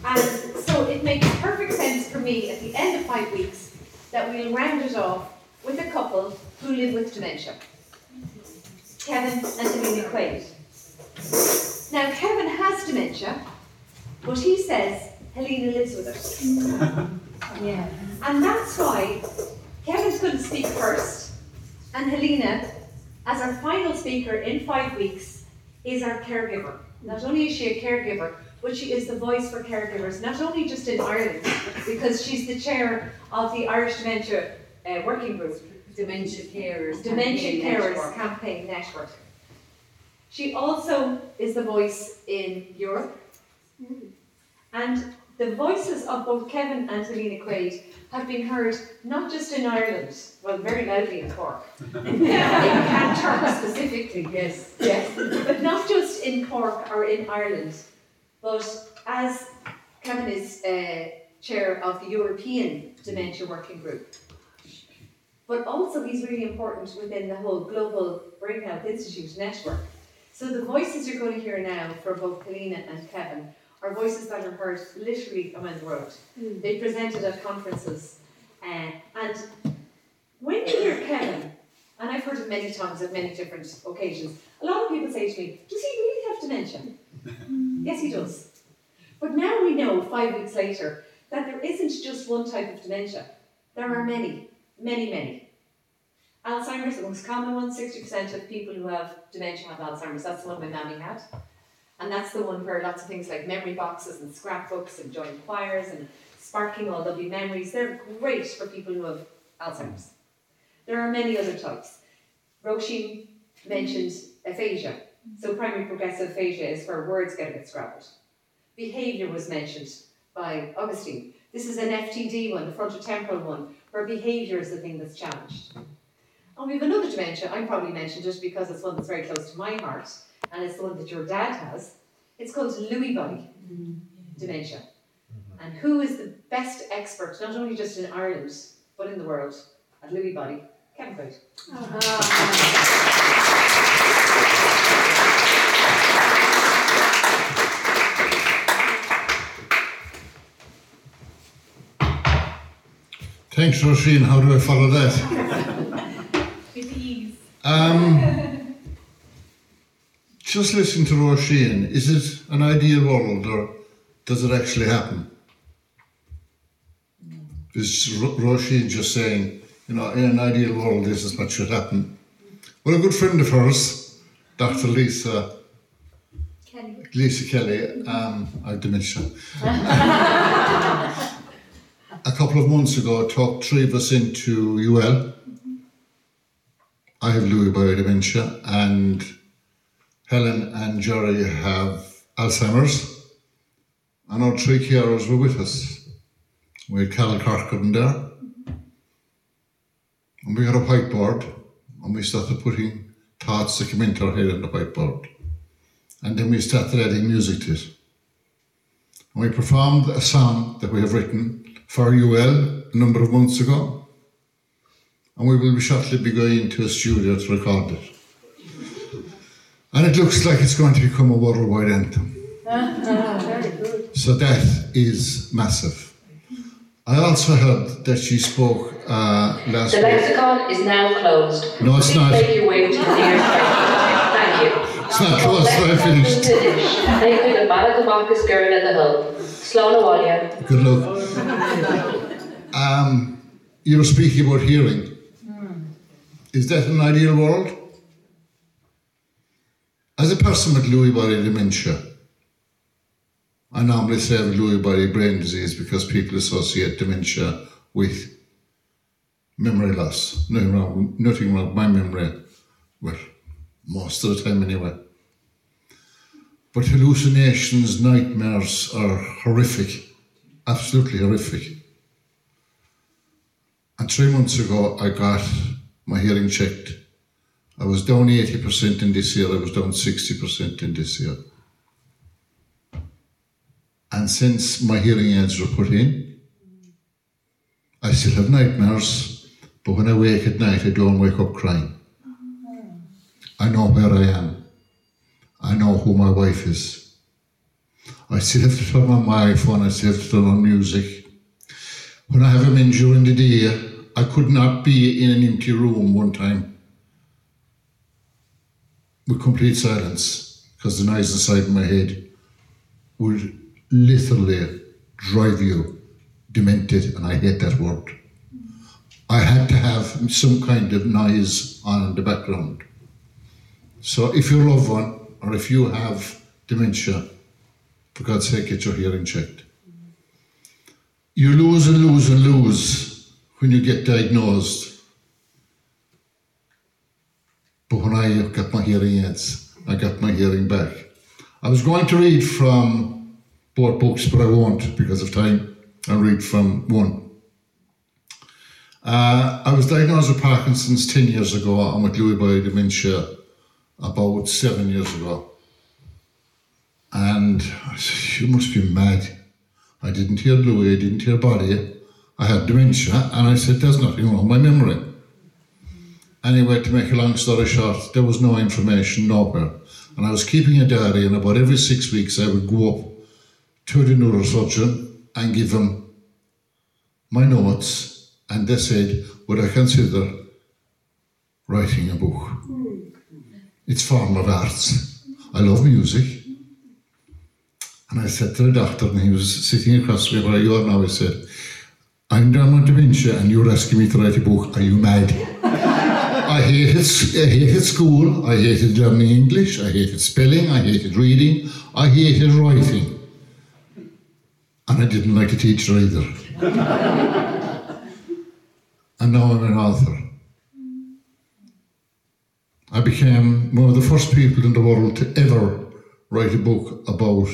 And so it makes perfect sense for me at the end of five weeks that we'll round it off with a couple who live with dementia. Kevin and Helena Quaid. Now, Kevin has dementia, but he says Helena lives with it. Yeah. And that's why Kevin's going to speak first, and Helena, as our final speaker in five weeks, is our caregiver. Not only is she a caregiver, but she is the voice for caregivers, not only just in Ireland, because she's the chair of the Irish Dementia uh, Working Group. Dementia Carers. Dementia Carers Campaign Network. She also is the voice in Europe. Mm. And the voices of both Kevin and Helena Quaid have been heard not just in Ireland, well, very loudly in Cork, in Cork specifically, yes, yes, but not just in Cork or in Ireland, but as Kevin is uh, chair of the European Dementia Working Group, but also he's really important within the whole Global Brain Health Institute network. So the voices you're going to hear now for both Helena and Kevin are voices that are heard literally around the world. Mm. They presented at conferences. Uh, and when you hear Kevin, and I've heard him many times at many different occasions, a lot of people say to me, does he really have dementia? Mm. Yes, he does. But now we know, five weeks later, that there isn't just one type of dementia. There are many, many, many. Alzheimer's, the most common one, sixty percent of people who have dementia have Alzheimer's. That's the one my mammy had. And that's the one where lots of things like memory boxes and scrapbooks and joint choirs and sparking all lovely memories, they're great for people who have Alzheimer's. There are many other types. Roisin mentioned aphasia. So primary progressive aphasia is where words get a bit scrabbled. Behaviour was mentioned by Agustin. This is an F T D one, the frontotemporal one, where behaviour is the thing that's challenged. And we have another dementia, I probably mentioned just because it's one that's very close to my heart, and it's the one that your dad has. It's called Lewy body mm-hmm. dementia. Mm-hmm. And who is the best expert, not only just in Ireland, but in the world, at Lewy body? Kevin Quaid. Oh. Oh. Thanks, Roisin. How do I follow that? With ease. Um... Just listen to Roisin. Is it an ideal world or does it actually happen? No. Is Roisin just saying, you know, in an ideal world this is what should happen? Well, a good friend of hers, Doctor Lisa Kelly, Lisa Kelly, um, I have dementia. A couple of months ago, talked three of us into U L. I have Lewy body dementia and Helen and Jerry have Alzheimer's, and our three carers were with us. We had Carol Corcoran there, and we had a whiteboard, and we started putting thoughts that came into our head on the whiteboard. And then we started adding music to it. And we performed a song that we have written for U L a number of months ago, and we will shortly be going to a studio to record it. And it looks like it's going to become a worldwide anthem. Very good. So that is massive. I also heard that she spoke uh, last week. The Lexicon week. Is now closed. No, it's not. Thank you. It's not closed, so I finished. Thank you to Malacomacus Girl at the Hill. Slán Awalia. Good luck. Um, you were speaking about hearing. Is that an ideal world? As a person with Lewy body dementia, I normally say I have Lewy body brain disease because people associate dementia with memory loss. Nothing wrong, nothing wrong with my memory, well, most of the time anyway. But hallucinations, nightmares are horrific, absolutely horrific. And three months ago, I got my hearing checked. I was down eighty percent in this year, I was down sixty percent in this year. And since my hearing aids were put in, I still have nightmares, but when I wake at night, I don't wake up crying. I know where I am. I know who my wife is. I still have to turn on my iPhone, I still have to turn on music. When I have them in during the day, I could not be in an empty room one time with complete silence, because the noise inside my head would literally drive you demented, and I hate that word. I had to have some kind of noise on in the background. So if your loved one, or if you have dementia, for God's sake, get your hearing checked. You lose and lose and lose when you get diagnosed. But when I got my hearing aids, I got my hearing back. I was going to read from both books, but I won't because of time. I'll read from one. Uh, I was diagnosed with Parkinson's ten years ago and with Lewy body dementia about seven years ago. And I said, you must be mad. I didn't hear Lewy, I didn't hear body. I had dementia, and I said, there's nothing wrong with my memory. Anyway, to make a long story short, there was no information, nowhere. And I was keeping a diary, and about every six weeks I would go up to the neurosurgeon and give him my notes. And they said, would I consider writing a book? It's form of arts. I love music. And I said to the doctor, and he was sitting across from me where you are now, he said, I'm down with dementia and you're asking me to write a book. Are you mad? I hated, I hated school. I hated learning English. I hated spelling. I hated reading. I hated writing. And I didn't like a teacher either. And now I'm an author. I became one of the first people in the world to ever write a book about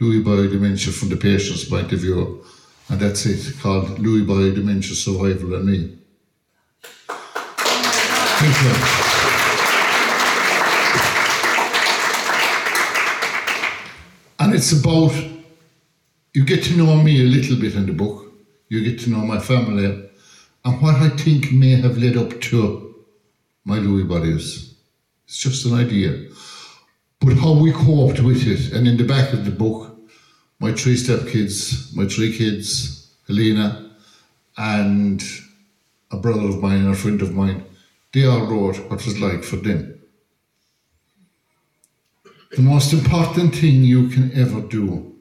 Lewy body dementia from the patient's point of view, and that's it, called Lewy body dementia survival and me. Thank you. And it's about, you get to know me a little bit in the book, you get to know my family, and what I think may have led up to my Lewy bodies. It's just an idea. But how we coped with it, and in the back of the book, my three stepkids, my three kids, Helena, and a brother of mine and a friend of mine, they all wrote what it was like for them. The most important thing you can ever do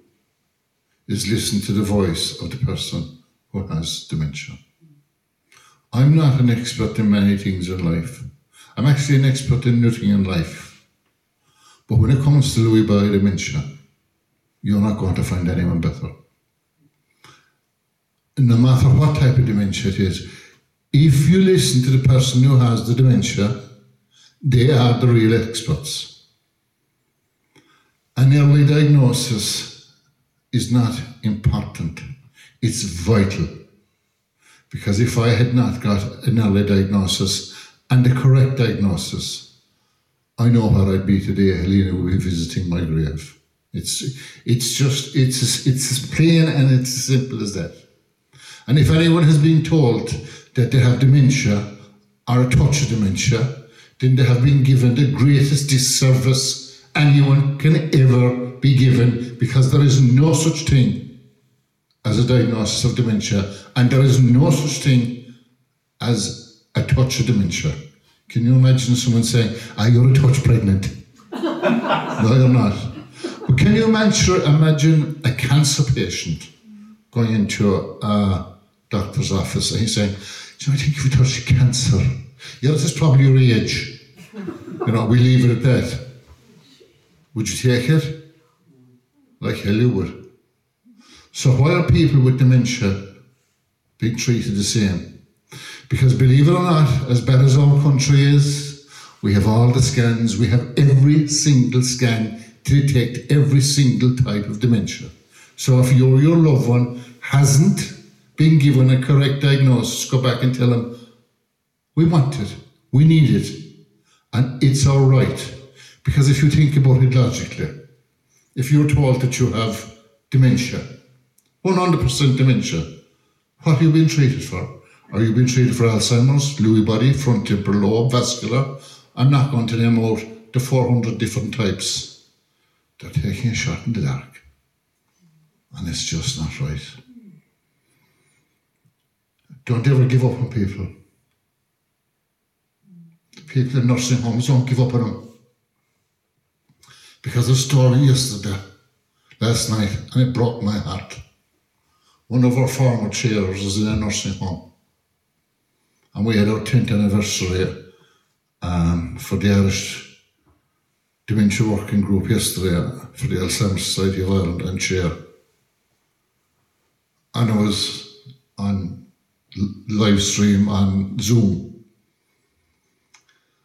is listen to the voice of the person who has dementia. I'm not an expert in many things in life. I'm actually an expert in nothing in life. But when it comes to Lewy body dementia, you're not going to find anyone better. No matter what type of dementia it is, if you listen to the person who has the dementia, they are the real experts. An early diagnosis is not important, it's vital. Because if I had not got an early diagnosis and the correct diagnosis, I know where I'd be today. Helena would be visiting my grave. It's it's just, it's as, it's as plain and it's as simple as that. And if anyone has been told that they have dementia or a touch of dementia, then they have been given the greatest disservice anyone can ever be given, because there is no such thing as a diagnosis of dementia, and there is no such thing as a touch of dementia. Can you imagine someone saying, ah, you're a touch pregnant? No, you're not. But can you imagine a cancer patient going into a doctor's office and he's saying, do you know, I think you've touched cancer. Yeah, this is probably your age. You know, we leave it at that. Would you take it? Like hell you would. So why are people with dementia being treated the same? Because believe it or not, as bad as our country is, we have all the scans, we have every single scan to detect every single type of dementia. So if your, your loved one hasn't been given a correct diagnosis, go back and tell them, we want it, we need it, and it's our right. Because if you think about it logically, if you're told that you have dementia, one hundred percent dementia. What have you been treated for? Are you being treated for Alzheimer's, Lewy body, front temporal lobe, vascular? I'm not going to name out the four hundred different types. They're taking a shot in the dark. And it's just not right. Don't ever give up on people. The people in nursing homes, don't give up on them. Because the story yesterday, last night, and it broke my heart. one of our former chairs is in a nursing home. And we had our tenth anniversary um, for the Irish Dementia Working Group yesterday for the Alzheimer's Society of Ireland and chair. And I was on live stream on Zoom.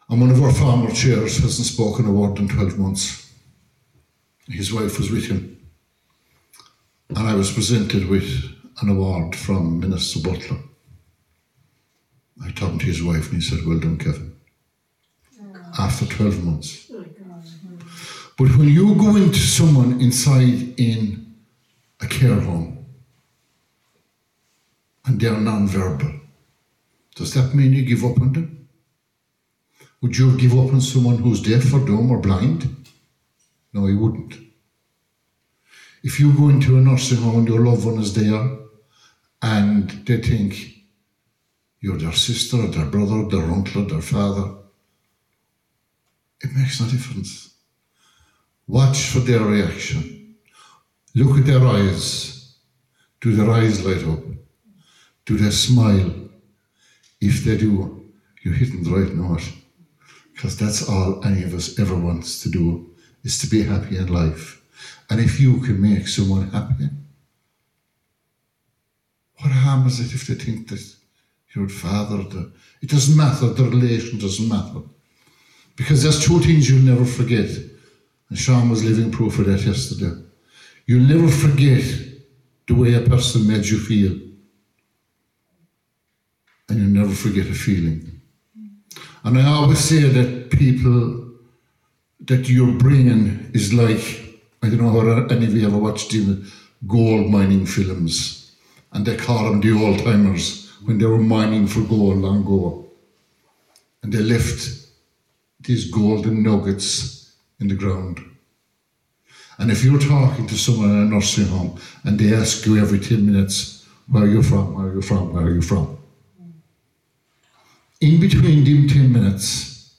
And one of our former chairs hasn't spoken a word in twelve months. His wife was with him. And I was presented with an award from Minister Butler. I turned to his wife and he said, "Well done, Kevin." Oh. After twelve months. Oh, but when you go into someone inside in a care home and they are non-verbal, does that mean you give up on them? Would you give up on someone who's deaf or dumb or blind? No, you wouldn't. If you go into a nursing home and your loved one is there and they think you're their sister, or their brother, their uncle, or their father, it makes no difference. Watch for their reaction. Look at their eyes. Do their eyes light up? Do they smile? If they do, you're hitting the right note. Because that's all any of us ever wants to do, is to be happy in life. And if you can make someone happy, what harm is it if they think that your father, the, it doesn't matter, the relation doesn't matter. Because there's two things you'll never forget. And Sean was living proof of that yesterday. You'll never forget the way a person made you feel. And you'll never forget a feeling. And I always say that people, that your brain is like, I don't know how any of you ever watched the gold mining films. And they call them the old-timers, when they were mining for gold long ago. And they left these golden nuggets in the ground. And if you're talking to someone in a nursing home and they ask you every ten minutes, where are you from, where are you from, where are you from? In between them ten minutes,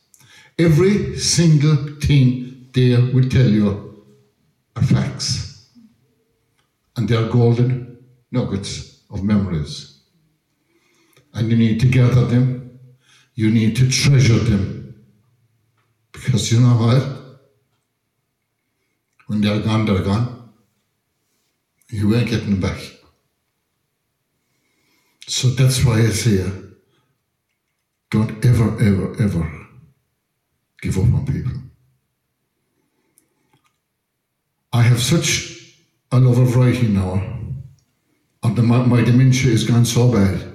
every single thing they will tell you are facts. And they are golden nuggets of memories. And you need to gather them, you need to treasure them. Because you know what? When they're gone, they're gone. You ain't getting them back. So that's why I say, don't ever, ever, ever give up on people. I have such a love of writing now, and my, my dementia has gone so bad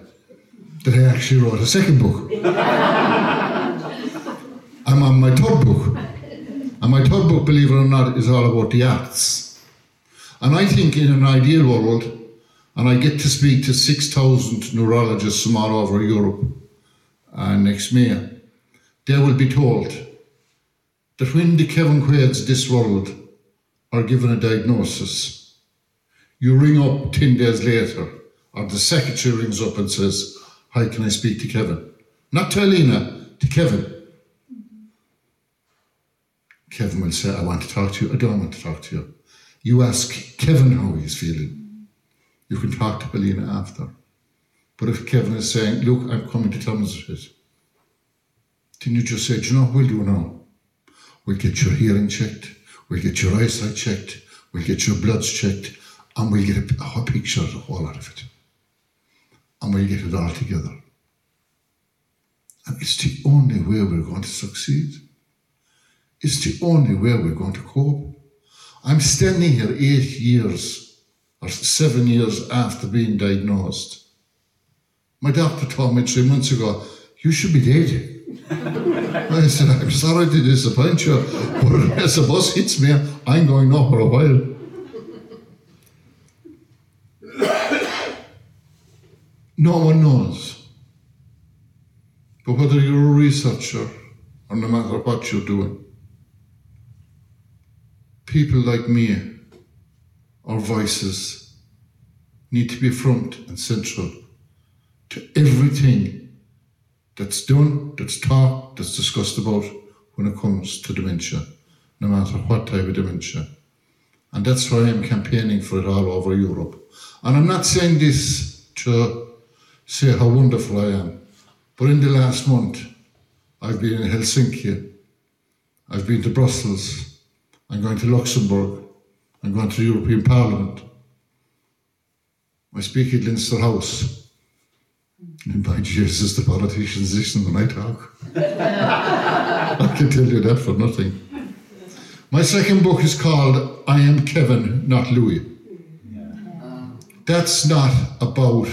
that I actually wrote a second book. I'm on my third book. And my third book, believe it or not, is all about the arts. And I think in an ideal world, and I get to speak to six thousand neurologists from all over Europe uh, next May, they will be told that when the Kevin Quaids of this world are given a diagnosis, you ring up ten days later, or the secretary rings up and says, "Hi, can I speak to Kevin?" Not to Helena, to Kevin. Mm-hmm. Kevin will say, "I want to talk to you. I don't want to talk to you." You ask Kevin how he's feeling. You can talk to Helena after. But if Kevin is saying, "Look, I'm coming to terms with it," then you just say, "Do you know what we'll do now? We'll get your hearing checked. We'll get your eyesight checked. We'll get your bloods checked. And we'll get a, a picture of the whole lot of it. And we'll get it all together." And it's the only way we're going to succeed. It's the only way we're going to cope. I'm standing here eight years or seven years after being diagnosed. My doctor told me three months ago, "You should be dead." I said, "I'm sorry to disappoint you, but as a bus hits me, I'm going off for a while." No one knows. But whether you're a researcher or no matter what you're doing, people like me, our voices, need to be front and central to everything that's done, that's taught, that's discussed about when it comes to dementia, no matter what type of dementia. And that's why I'm campaigning for it all over Europe. And I'm not saying this to say how wonderful I am, but in the last month, I've been in Helsinki, I've been to Brussels, I'm going to Luxembourg, I'm going to the European Parliament. I speak at Leinster House. And by Jesus, the politicians listen when I talk. I can tell you that for nothing. My second book is called I Am Kevin, Not Louie. Yeah. That's not about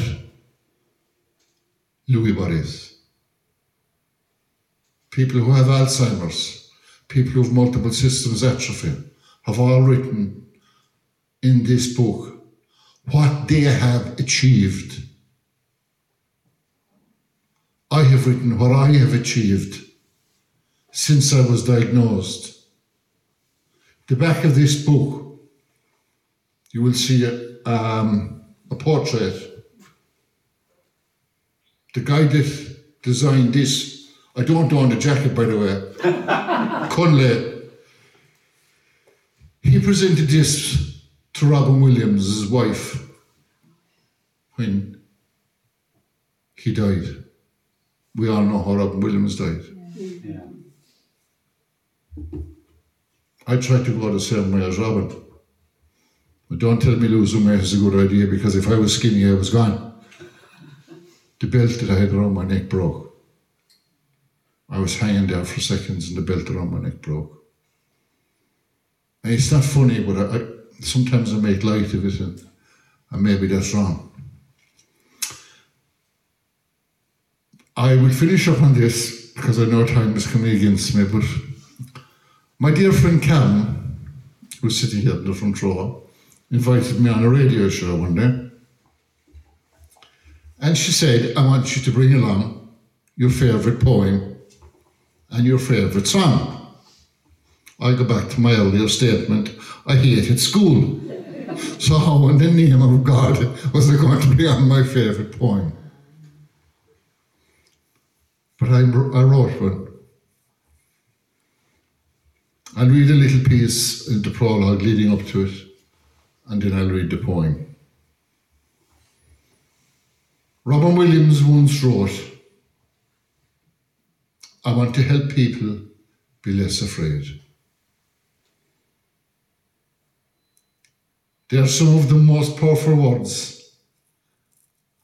Lewy bodies. People who have Alzheimer's, people who have multiple systems atrophy, have all written in this book what they have achieved. I have written what I have achieved since I was diagnosed. The back of this book, you will see a, um, a portrait. The guy that designed this, I don't own the jacket, by the way, Conley, he presented this to Robin Williams, his wife, when he died. We all know how Robin Williams died. Yeah. Yeah. I try to go the same way as Robin. But don't tell me losing weight is a good idea, because if I was skinny, I was gone. The belt that I had around my neck broke. I was hanging there for seconds and the belt around my neck broke. And it's not funny, but I, I, sometimes I make light of it, and, and maybe that's wrong. I will finish up on this, because I know time is coming against me, but my dear friend Karen, who's sitting here in the front row, invited me on a radio show one day. And she said, I want you to bring along your favourite poem and your favourite song. I go back to my earlier statement, I hated school. So how in the name of God was I going to bring on my favourite poem? But I, I wrote one. I'll read a little piece in the prologue leading up to it, and then I'll read the poem. Robin Williams once wrote, I want to help people be less afraid. They are some of the most powerful words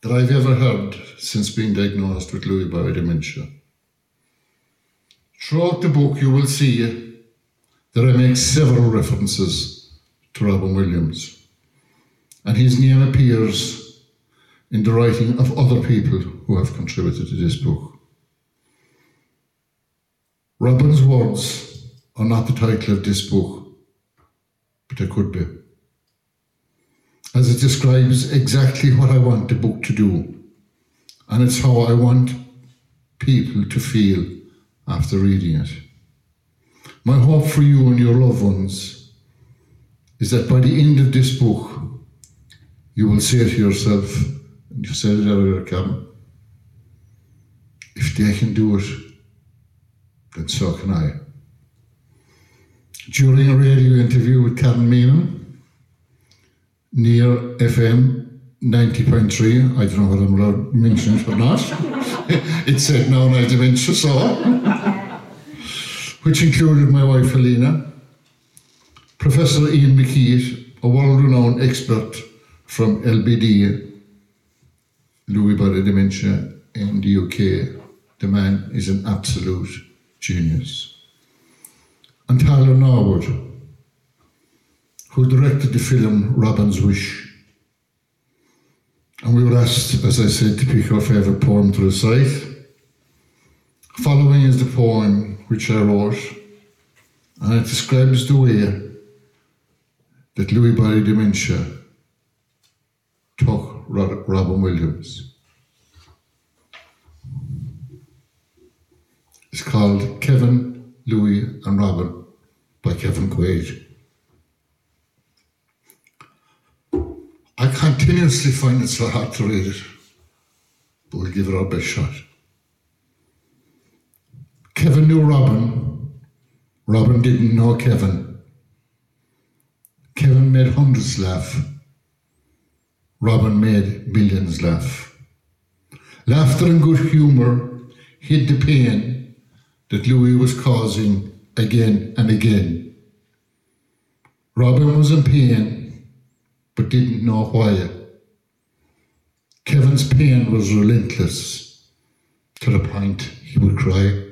that I've ever heard since being diagnosed with Lewy body dementia. Throughout the book, you will see that I make several references to Robin Williams, and his name appears in the writing of other people who have contributed to this book. Robin's words are not the title of this book, but they could be, as it describes exactly what I want the book to do, and it's how I want people to feel after reading it. My hope for you and your loved ones is that by the end of this book, you will say to yourself, and you said it earlier, Kevin, if they can do it, then so can I. During a radio interview with Karen Meenan, near F M ninety point three, I don't know whether I'm allowed to mention it or not, it said now I dementia, so. Which included my wife, Helena, Professor Ian McKeith, a world-renowned expert from L B D, Lewy body dementia, in the U K. The man is an absolute genius. And Tyler Norwood, who directed the film Robin's Wish. And we were asked, as I said, to pick our favourite poem to recite. Following is the poem which I wrote, and it describes the way that Lewy body dementia took Robin Williams. It's called Kevin, Lewy and Robin by Kevin Quaid. I continuously find it so hard to read it, but we'll give it our best shot. Kevin knew Robin. Robin didn't know Kevin. Kevin made hundreds laugh. Robin made millions laugh. Laughter and good humour hid the pain that Louis was causing again and again. Robin was in pain, but didn't know why. Kevin's pain was relentless, to the point he would cry.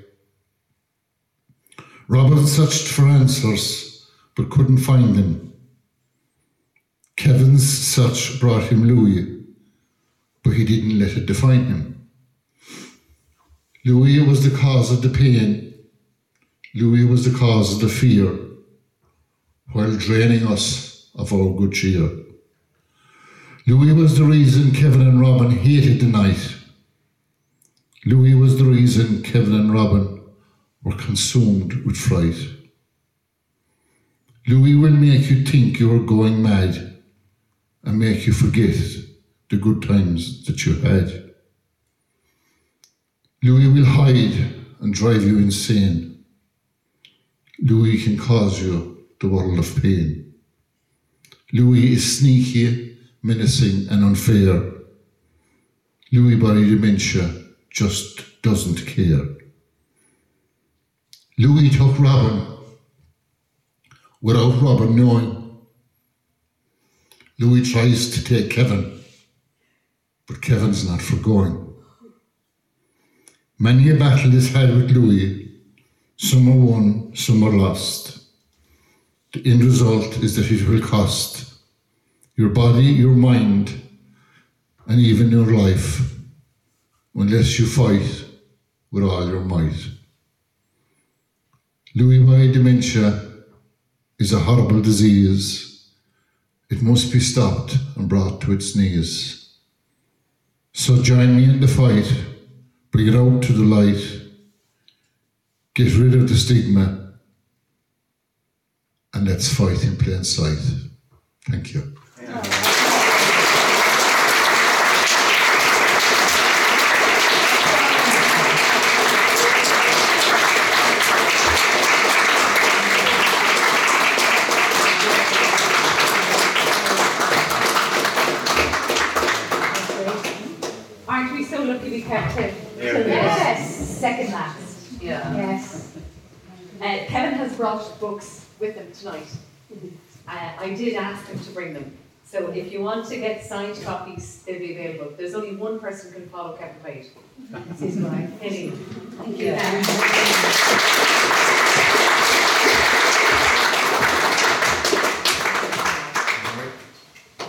Robin searched for answers, but couldn't find them. Kevin's search brought him Louis, but he didn't let it define him. Louis was the cause of the pain. Louis was the cause of the fear, while draining us of our good cheer. Louis was the reason Kevin and Robin hated the night. Louis was the reason Kevin and Robin were consumed with fright. Louis will make you think you are going mad and make you forget the good times that you had. Louis will hide and drive you insane. Louis can cause you the world of pain. Louis is sneaky, menacing and unfair. Lewy body dementia just doesn't care. Louis took Robin without Robin knowing. Louis tries to take Kevin, but Kevin's not forgoing. Many a battle is had with Louis. Some are won, some are lost. The end result is that it will cost your body, your mind, and even your life, unless you fight with all your might. Lewy body dementia is a horrible disease. It must be stopped and brought to its knees. So join me in the fight, bring it out to the light, get rid of the stigma, and let's fight in plain sight. Thank you. Brought books with them tonight. Uh, I did ask them to bring them. So if you want to get signed copies, they'll be available. There's only one person who can follow Kevin Quaid. This is mine. Anyway. Thank you. Yeah.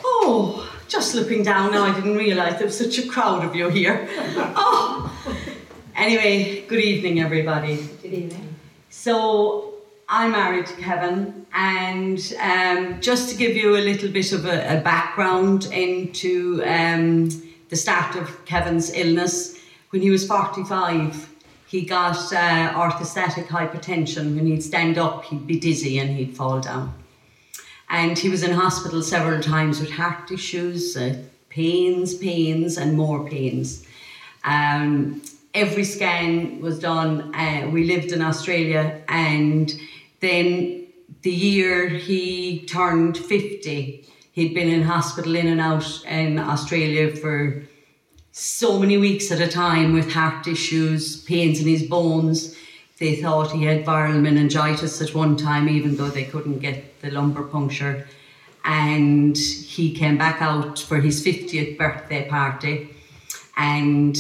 Oh, just looking down now, I didn't realise there was such a crowd of you here. Oh. Anyway, good evening, everybody. Good evening. So, I'm married to Kevin, and um, just to give you a little bit of a, a background into um, the start of Kevin's illness, when he was forty-five, he got uh, orthostatic hypotension. When he'd stand up, he'd be dizzy and he'd fall down. And he was in hospital several times with heart issues, uh, pains, pains, and more pains. Um, every scan was done. Uh, we lived in Australia, and then the year he turned fifty, he'd been in hospital in and out in Australia for so many weeks at a time with heart issues, pains in his bones. They thought he had viral meningitis at one time, even though they couldn't get the lumbar puncture. And he came back out for his fiftieth birthday party, and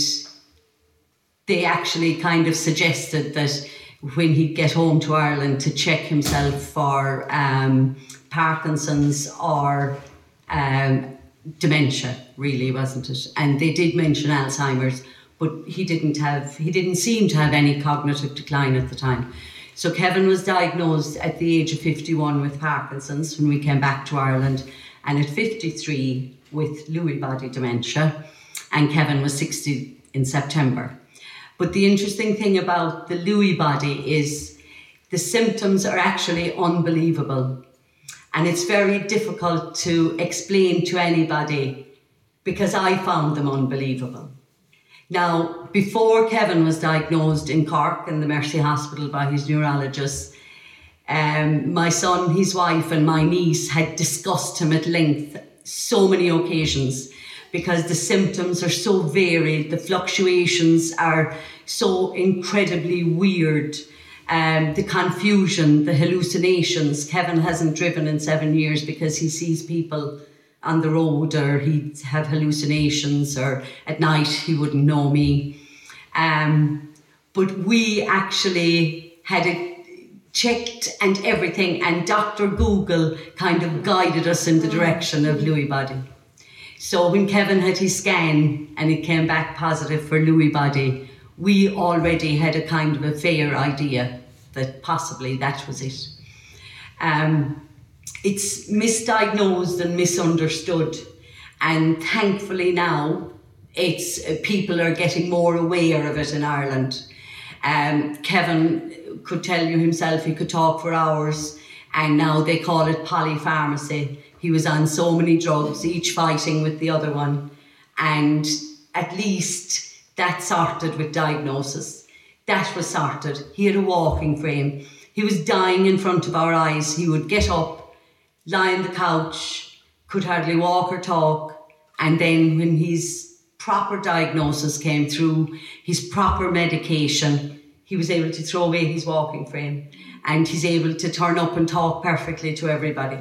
they actually kind of suggested that when he'd get home to Ireland to check himself for um, Parkinson's or um, dementia, really, wasn't it? And they did mention Alzheimer's, but he didn't have, he didn't seem to have any cognitive decline at the time. So Kevin was diagnosed at the age of fifty-one with Parkinson's when we came back to Ireland, and at fifty-three with Lewy body dementia, and Kevin was sixty in September. But the interesting thing about the Lewy body is the symptoms are actually unbelievable. And it's very difficult to explain to anybody because I found them unbelievable. Now, before Kevin was diagnosed in Cork in the Mercy Hospital by his neurologist, Um, my son, his wife and my niece had discussed him at length so many occasions because the symptoms are so varied, the fluctuations are so incredibly weird, um, the confusion, the hallucinations. Kevin hasn't driven in seven years because he sees people on the road or he'd have hallucinations, or at night he wouldn't know me. Um, but we actually had a checked and everything, and Doctor Google kind of guided us in the direction of Lewy body. So when Kevin had his scan and it came back positive for Lewy body, we already had a kind of a fair idea that possibly that was it. Um, it's misdiagnosed and misunderstood, and thankfully now it's uh, people are getting more aware of it in Ireland. Um, Kevin could tell you himself, he could talk for hours, and now they call it polypharmacy. He was on so many drugs, each fighting with the other one, and at least that sorted with diagnosis. That was sorted. He had a walking frame. He was dying in front of our eyes. He would get up, lie on the couch, could hardly walk or talk, and then when his proper diagnosis came through, his proper medication, he was able to throw away his walking frame, and he's able to turn up and talk perfectly to everybody.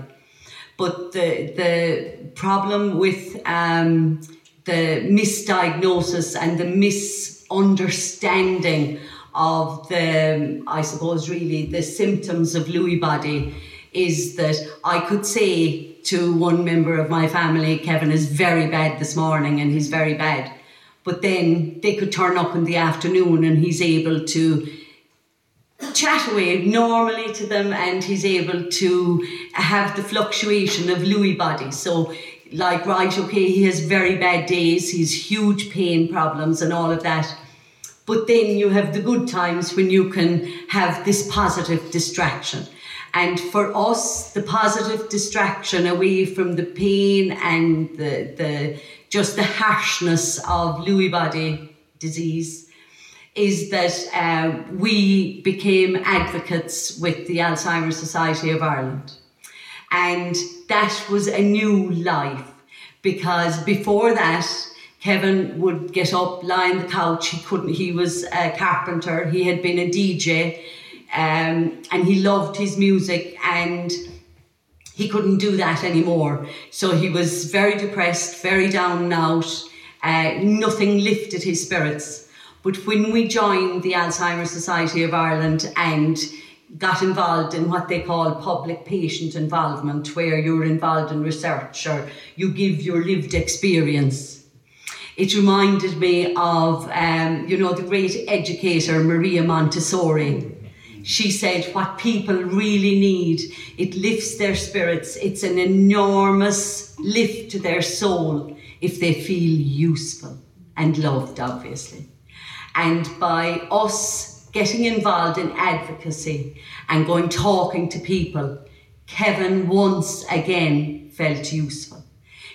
But the the problem with um, the misdiagnosis and the misunderstanding of the, I suppose really, the symptoms of Lewy body is that I could say to one member of my family, Kevin is very bad this morning and he's very bad. But then they could turn up in the afternoon and he's able to chat away normally to them, and he's able to have the fluctuation of Lewy body. So like, right, okay, he has very bad days, he's huge pain problems and all of that. But then you have the good times when you can have this positive distraction. And for us, the positive distraction away from the pain and the the just the harshness of Lewy body disease is that uh, we became advocates with the Alzheimer's Society of Ireland. And that was a new life, because before that, Kevin would get up, lie on the couch. He couldn't, he was a carpenter. He had been a D J. Um, and he loved his music, and he couldn't do that anymore. So he was very depressed, very down and out. Uh, nothing lifted his spirits. But when we joined the Alzheimer's Society of Ireland and got involved in what they call public patient involvement, where you're involved in research or you give your lived experience, it reminded me of, um, you know, the great educator Maria Montessori. She said what people really need, it lifts their spirits. It's an enormous lift to their soul if they feel useful and loved, obviously. And by us getting involved in advocacy and going talking to people, Kevin once again felt useful.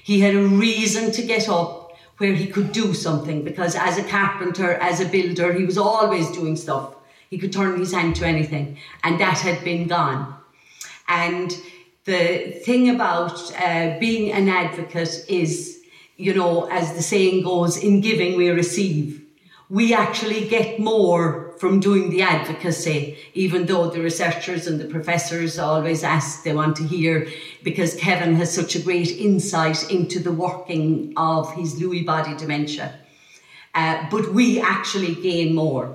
He had a reason to get up where he could do something, because as a carpenter, as a builder, he was always doing stuff. He could turn his hand to anything, and that had been gone. And the thing about uh, being an advocate is, you know, as the saying goes, in giving we receive. We actually get more from doing the advocacy, even though the researchers and the professors always ask, they want to hear, because Kevin has such a great insight into the working of his Lewy body dementia. Uh, but we actually gain more.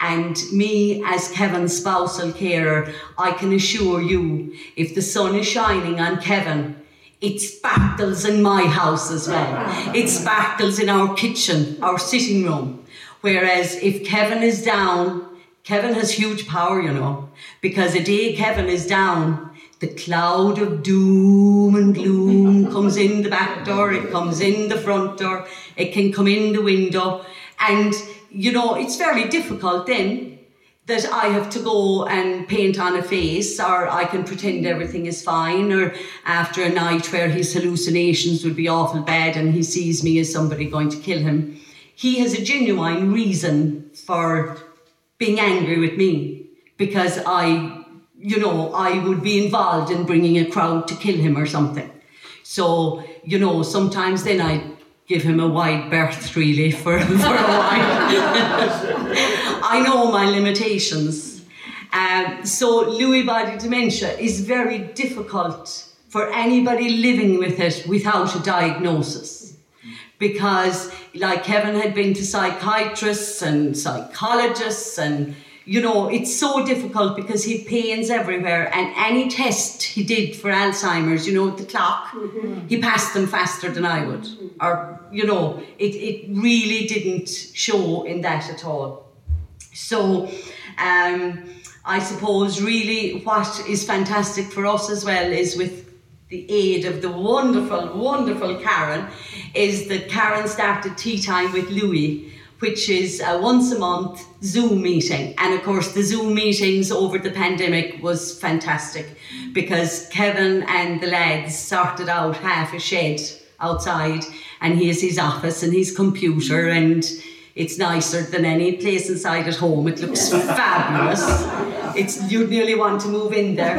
And me, as Kevin's spousal carer, I can assure you, if the sun is shining on Kevin, it sparkles in my house as well. It sparkles in our kitchen, our sitting room. Whereas if Kevin is down, Kevin has huge power, you know, because the day Kevin is down, the cloud of doom and gloom comes in the back door, it comes in the front door, it can come in the window, and you know, it's very difficult then that I have to go and paint on a face, or I can pretend everything is fine, or after a night where his hallucinations would be awful bad and he sees me as somebody going to kill him. He has a genuine reason for being angry with me because I you know, I would be involved in bringing a crowd to kill him or something. So, you know, sometimes then I give him a wide berth, really, for, for a while. I know my limitations. Um, so Lewy body dementia is very difficult for anybody living with it without a diagnosis. Because, like, Kevin had been to psychiatrists and psychologists and, you know, it's so difficult because he pains everywhere, and any test he did for Alzheimer's, you know, the clock, mm-hmm. he passed them faster than I would. Mm-hmm. Or, you know, it, it really didn't show in that at all. So um, I suppose really what is fantastic for us as well is with the aid of the wonderful, wonderful Karen, is that Karen started Tea Time with Lewy, which is a once a month Zoom meeting. And of course, the Zoom meetings over the pandemic was fantastic because Kevin and the lads sorted out half a shed outside, and he has his office and his computer, and it's nicer than any place inside at home. It looks fabulous. It's, you'd nearly want to move in there.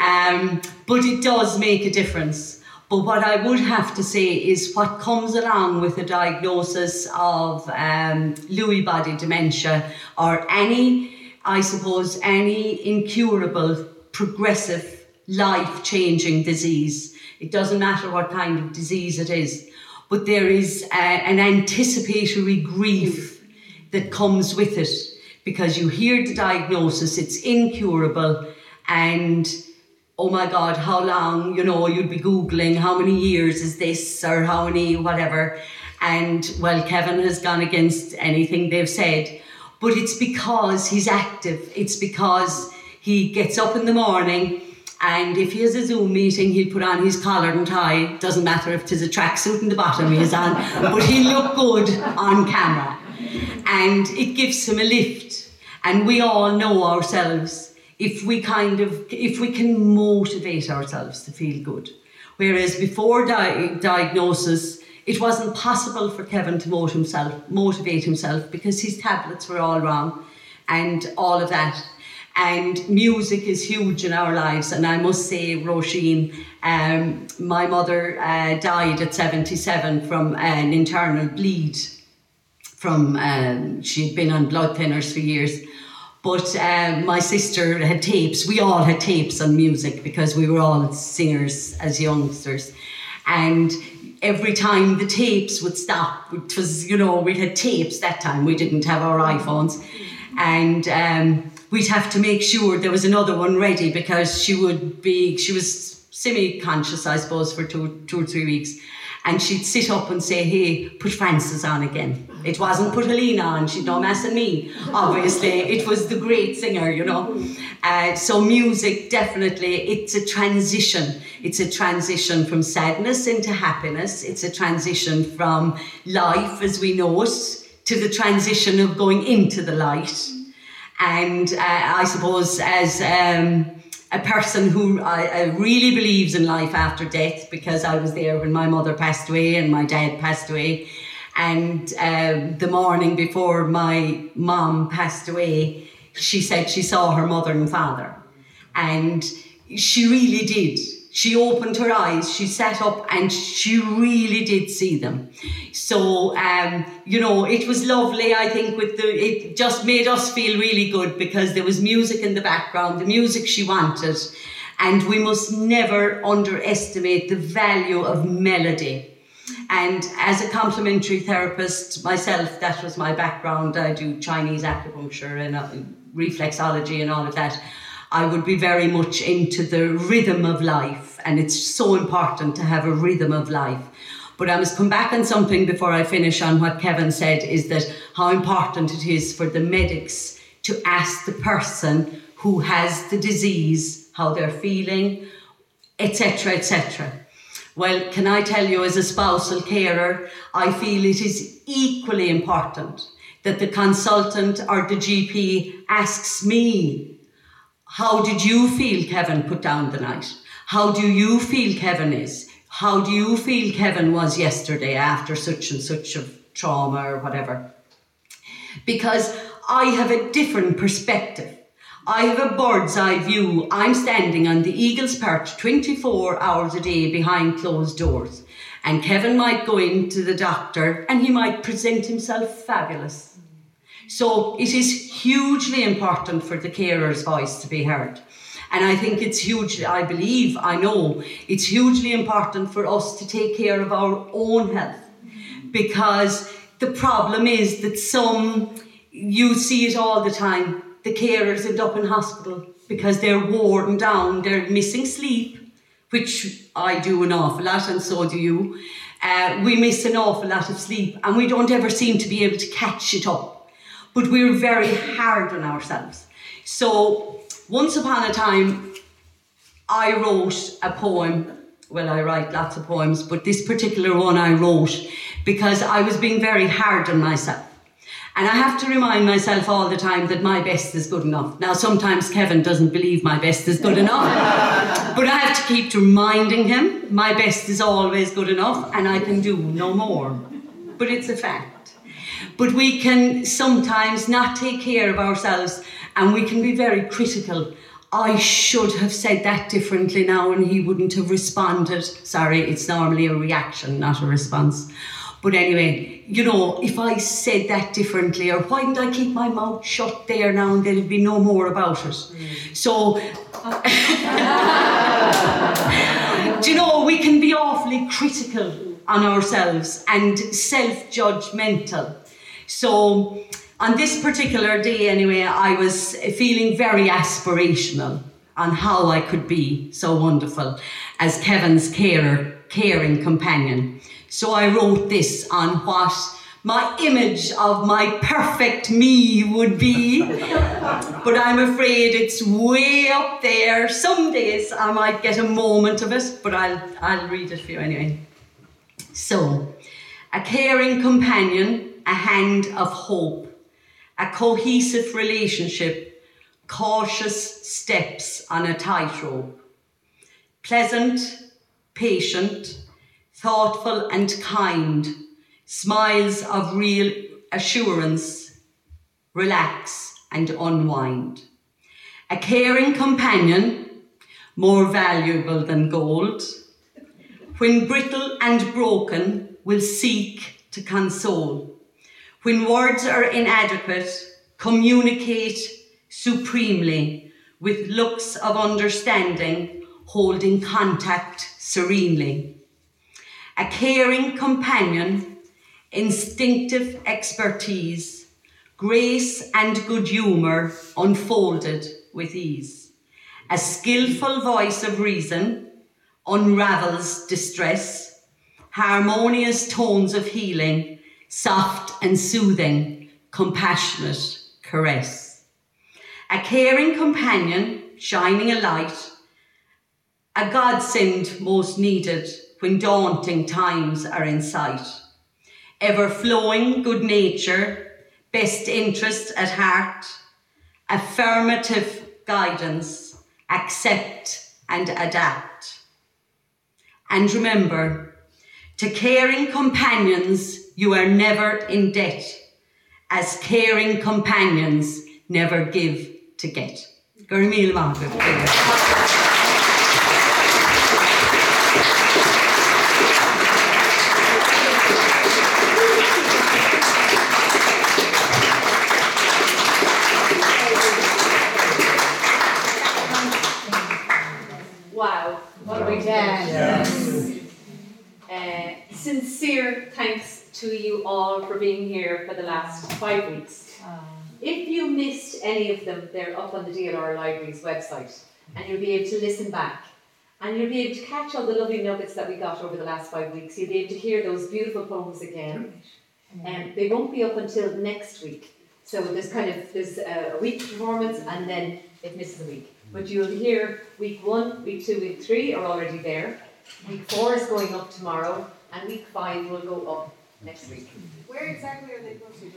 Um, but it does make a difference. But what I would have to say is what comes along with a diagnosis of um, Lewy body dementia, or any, I suppose, any incurable, progressive, life-changing disease. It doesn't matter what kind of disease it is, but there is a, an anticipatory grief that comes with it, because you hear the diagnosis, it's incurable, and oh my God, how long, you know, you'd be Googling how many years is this or how many whatever. And well, Kevin has gone against anything they've said, but it's because he's active. It's because he gets up in the morning, and if he has a Zoom meeting, he'll put on his collar and tie. Doesn't matter if there's a tracksuit in the bottom he is on, but he'll look good on camera. And it gives him a lift. And we all know ourselves. If we kind of, if we can motivate ourselves to feel good. Whereas before di- diagnosis, it wasn't possible for Kevin to motivate himself, motivate himself because his tablets were all wrong and all of that. And music is huge in our lives. And I must say, Roisin, um, my mother uh, died at seventy-seven from an internal bleed. From um, she'd been on blood thinners for years. But uh, my sister had tapes. We all had tapes on music because we were all singers as youngsters. And every time the tapes would stop, it was, you know, we had tapes that time. We didn't have our iPhones. And um, we'd have to make sure there was another one ready because she would be, she was semi-conscious, I suppose, for two, two or three weeks. And she'd sit up and say, hey, put Francis on again. It wasn't put Helena on, she'd no mess in me, obviously. It was the great singer, you know. Uh, so music, definitely, it's a transition. It's a transition from sadness into happiness. It's a transition from life as we know it to the transition of going into the light. And uh, I suppose as... Um, a person who I, I really believes in life after death, because I was there when my mother passed away and my dad passed away. And uh, the morning before my mom passed away, she said she saw her mother and father. And she really did. She opened her eyes, she sat up, and she really did see them. So, um, you know, it was lovely, I think, with the, it just made us feel really good because there was music in the background, the music she wanted. And we must never underestimate the value of melody. And as a complementary therapist myself, that was my background. I do Chinese acupuncture and reflexology and all of that. I would be very much into the rhythm of life, and it's so important to have a rhythm of life. But I must come back on something before I finish on what Kevin said, is that how important it is for the medics to ask the person who has the disease how they're feeling, et cetera, et cetera. Well, can I tell you, as a spousal carer, I feel it is equally important that the consultant or the G P asks me, how did you feel Kevin put down the night? How do you feel Kevin is? How do you feel Kevin was yesterday after such and such of trauma or whatever? Because I have a different perspective. I have a bird's eye view. I'm standing on the Eagle's Perch twenty-four hours a day behind closed doors. And Kevin might go in to the doctor and he might present himself fabulous. So it is hugely important for the carer's voice to be heard. And I think it's huge, I believe, I know, it's hugely important for us to take care of our own health. Because the problem is that some, you see it all the time, the carers end up in hospital because they're worn down, they're missing sleep, which I do an awful lot and so do you. Uh, we miss an awful lot of sleep and we don't ever seem to be able to catch it up. But we're very hard on ourselves. So once upon a time, I wrote a poem. Well, I write lots of poems, but this particular one I wrote because I was being very hard on myself. And I have to remind myself all the time that my best is good enough. Now, sometimes Kevin doesn't believe my best is good enough, but I have to keep reminding him my best is always good enough and I can do no more. But it's a fact. But we can sometimes not take care of ourselves and we can be very critical. I should have said that differently now and he wouldn't have responded. Sorry, it's normally a reaction, not a response. But anyway, you know, if I said that differently, or why didn't I keep my mouth shut there now and there'd be no more about it? Mm. So, do you know, we can be awfully critical on ourselves and self-judgmental. So, on this particular day anyway, I was feeling very aspirational on how I could be so wonderful as Kevin's carer, caring companion. So I wrote this on what my image of my perfect me would be, but I'm afraid it's way up there. Some days I might get a moment of it, but I'll, I'll read it for you anyway. So, a caring companion, a hand of hope, a cohesive relationship, cautious steps on a tightrope, pleasant, patient, thoughtful and kind, smiles of real assurance, relax and unwind. A caring companion, more valuable than gold, when brittle and broken, will seek to console. When words are inadequate, communicate supremely, with looks of understanding, holding contact serenely. A caring companion, instinctive expertise, grace and good humour unfolded with ease. A skillful voice of reason unravels distress, harmonious tones of healing, soft and soothing, compassionate caress. A caring companion, shining a light, a godsend most needed, when daunting times are in sight. Ever-flowing good nature, best interests at heart, affirmative guidance, accept and adapt. And remember, to caring companions, you are never in debt, as caring companions never give to get. Gurmil Mahbub. Sincere thanks to you all for being here for the last five weeks. Um, if you missed any of them, they're up on the D L R Libraries website and you'll be able to listen back and you'll be able to catch all the lovely nuggets that we got over the last five weeks. You'll be able to hear those beautiful poems again. Um, they won't be up until next week. So there's kind of there's a week performance and then it misses a week. But you'll hear week one, week two, week three are already there. Week four is going up tomorrow. And week five will go up next week. Where exactly are they posted?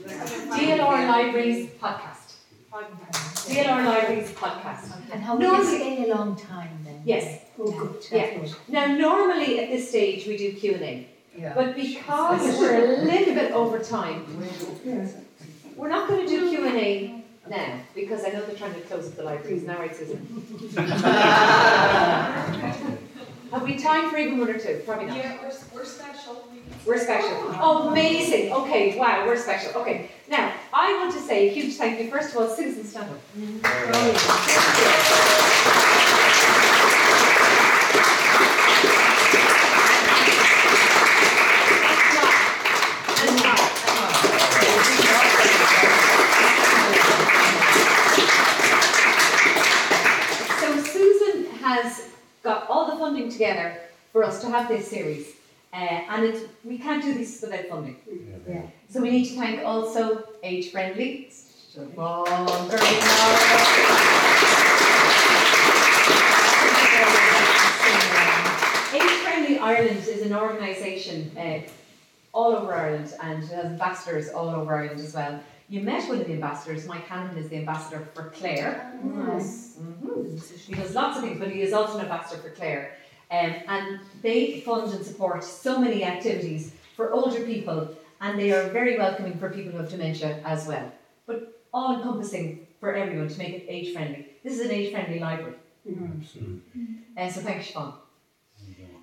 D L R Libraries podcast. Podcast. D L R Libraries podcast. And how long is it? A long time then. Yes. Oh, good. Yeah. Good. Now, normally at this stage we do Q and A, yeah. But because we're a little bit over time, we're not going to do Q and A now, because I know they're trying to close up the libraries. Now right, Susan? Have we time for even one or two? Probably not. Yeah, we're, we're special. We're special. Oh, amazing. Okay, wow, we're special. Okay, now, I want to say a huge thank you. First of all, Susan, stand up. Mm-hmm. Oh, thank you. Together for us to have this series, uh, and it, we can't do this without funding. Yeah. Yeah. So we need to thank also Age Friendly. Siobhan, Age Friendly Ireland is an organisation uh, all over Ireland, and it has ambassadors all over Ireland as well. You met one of the ambassadors. Mike Hannan is the ambassador for Clare. Yes. Mm-hmm. He does lots of things, but he is also an ambassador for Clare. Um, and they fund and support so many activities for older people, and they are very welcoming for people who have dementia as well. But all-encompassing for everyone to make it age-friendly. This is an age-friendly library. Mm-hmm. Absolutely. Uh, so thanks, Siobhan.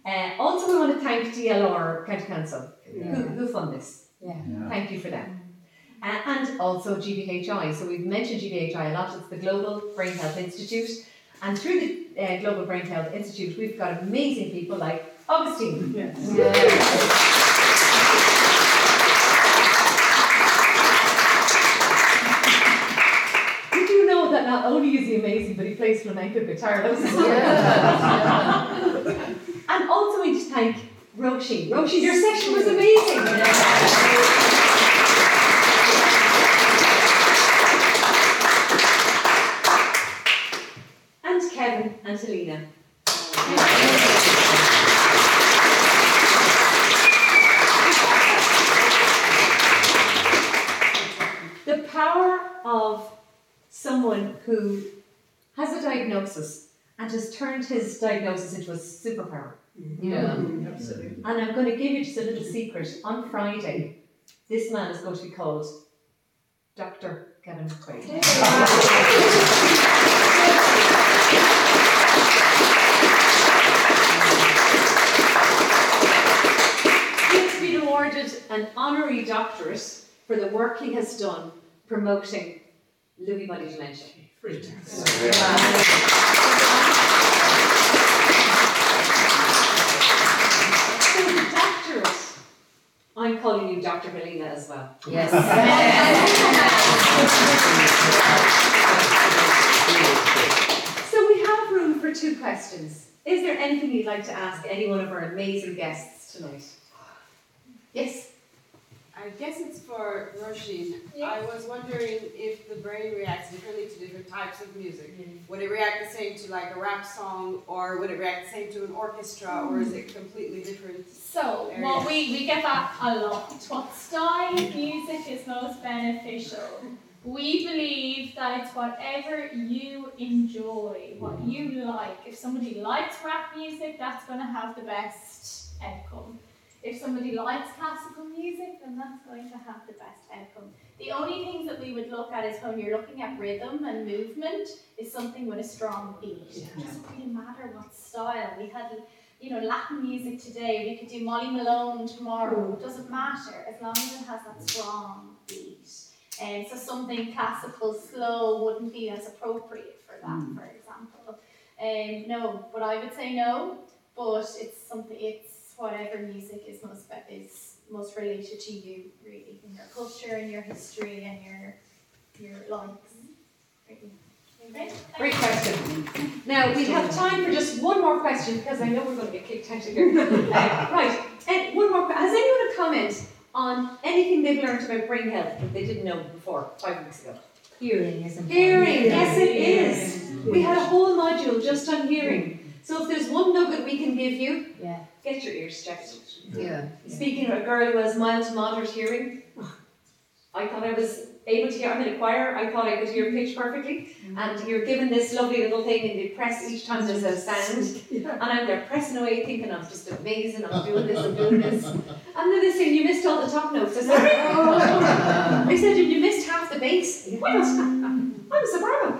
Uh, also, we want to thank D L R County Council, yeah. who, who fund this. Yeah. Yeah. Thank you for that. Uh, and also G B H I. So we've mentioned G B H I a lot. It's the Global Brain Health Institute. And through the uh, Global Brain Health Institute, we've got amazing people like Agustin. Yes. Yes. Did you know that not only is he amazing, but he plays flamenco guitar? That was his yeah. And also we just thank Roisin. Roisin, your session was amazing. Yeah. Kevin and Helena. The power of someone who has a diagnosis and has turned his diagnosis into a superpower. Yeah, absolutely. And I'm going to give you just a little secret. On Friday, this man is going to be called Doctor Kevin Quaid. He's been awarded an honorary doctorate for the work he has done promoting Lewy body dementia. So the doctorate, I'm calling you Doctor Helena as well. Yes. Two questions. Is there anything you'd like to ask any one of our amazing guests tonight? Yes? I guess it's for Roisin. Yeah. I was wondering if the brain reacts differently to different types of music. Yeah. Would it react the same to like a rap song, or would it react the same to an orchestra, mm. or is it completely different? So, well, we, we get that a lot. What style of music is most beneficial? We believe that it's whatever you enjoy, what you like. If somebody likes rap music, that's going to have the best outcome. If somebody likes classical music, then that's going to have the best outcome. The only things that we would look at is when you're looking at rhythm and movement, is something with a strong beat. It doesn't really matter what style. We had, you know, Latin music today. We could do Molly Malone tomorrow. It doesn't matter, as long as it has that strong beat. Um, so something classical, slow, wouldn't be as appropriate for that, mm. for example. Um, no, but I would say no, but it's something, it's whatever music is most is most related to you, really, in your culture and your history and your your likes. Really. Okay. Great question. Now, we have time for just one more question, because I know we're going to get kicked out of here. uh, right, and one more question. Has anyone a comment on anything they've learned about brain health that they didn't know before, five weeks ago? Hearing is important. Hearing, yes it is. We had a whole module just on hearing. So if there's one nugget we can give you, yeah. get your ears checked. Yeah. Speaking of a girl who has mild to moderate hearing, I thought I was able to hear, I'm in a choir, I thought I could hear pitch perfectly, mm-hmm. and you're given this lovely little thing and you press each time there's a sound, yeah. and I'm there pressing away thinking I'm just amazing, I'm doing this, I'm doing this. And then they say, you missed all the top notes. I said, oh. I said, you missed half the bass. What? I'm a soprano.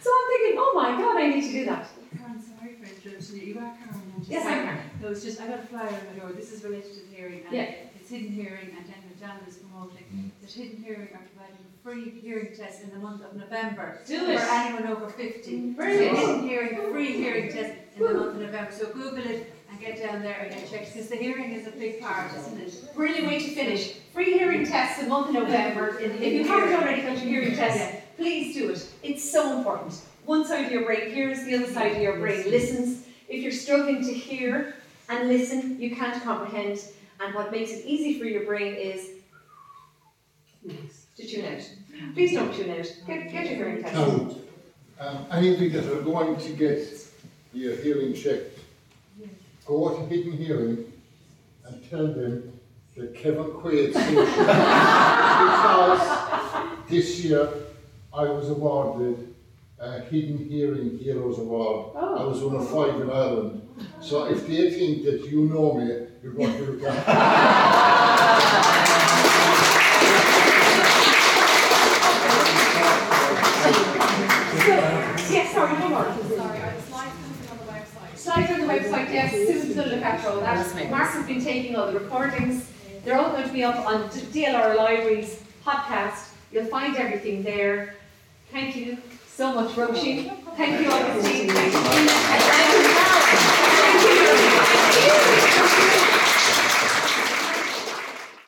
So I'm thinking, oh my God, I need to do that. Karen, sorry for interrupting you. You are Karen. Yes, I'm Karen. No, it's just, I got a flyer on my door. This is related to hearing. And yeah. It's Hidden Hearing, and Denver John is promoting that Hidden Hearing are providing a free hearing test in the month of November do for it. Anyone over fifty. Brilliant. So Hidden Hearing, free hearing test in the month of November. So Google it. And get down there and get checked, because the hearing is a big part, isn't it? Brilliant way to finish. Free hearing tests in the month of November. If you haven't already got your hearing test, yeah. please do it. It's so important. One side of your brain hears, the other side of your brain listens. If you're struggling to hear and listen, you can't comprehend. And what makes it easy for your brain is to tune out. Please don't tune out. Get, get your hearing test. No. Um, anything that are going to get your hearing checked, go to Hidden Hearing and tell them that Kevin Quaid sings because this year I was awarded a Hidden Hearing Heroes Award. Oh. I was one of five in Ireland. So if they think that you know me, you're going to look Yes, sorry, hang on. Sorry, I was live. Slides on the website, yes, Susan's going to look after all that. Mark has been taking all the recordings. They're all going to be up on D L R Libraries podcast. You'll find everything there. Thank you so much, Roisin. Thank you, Agustin. Thank you.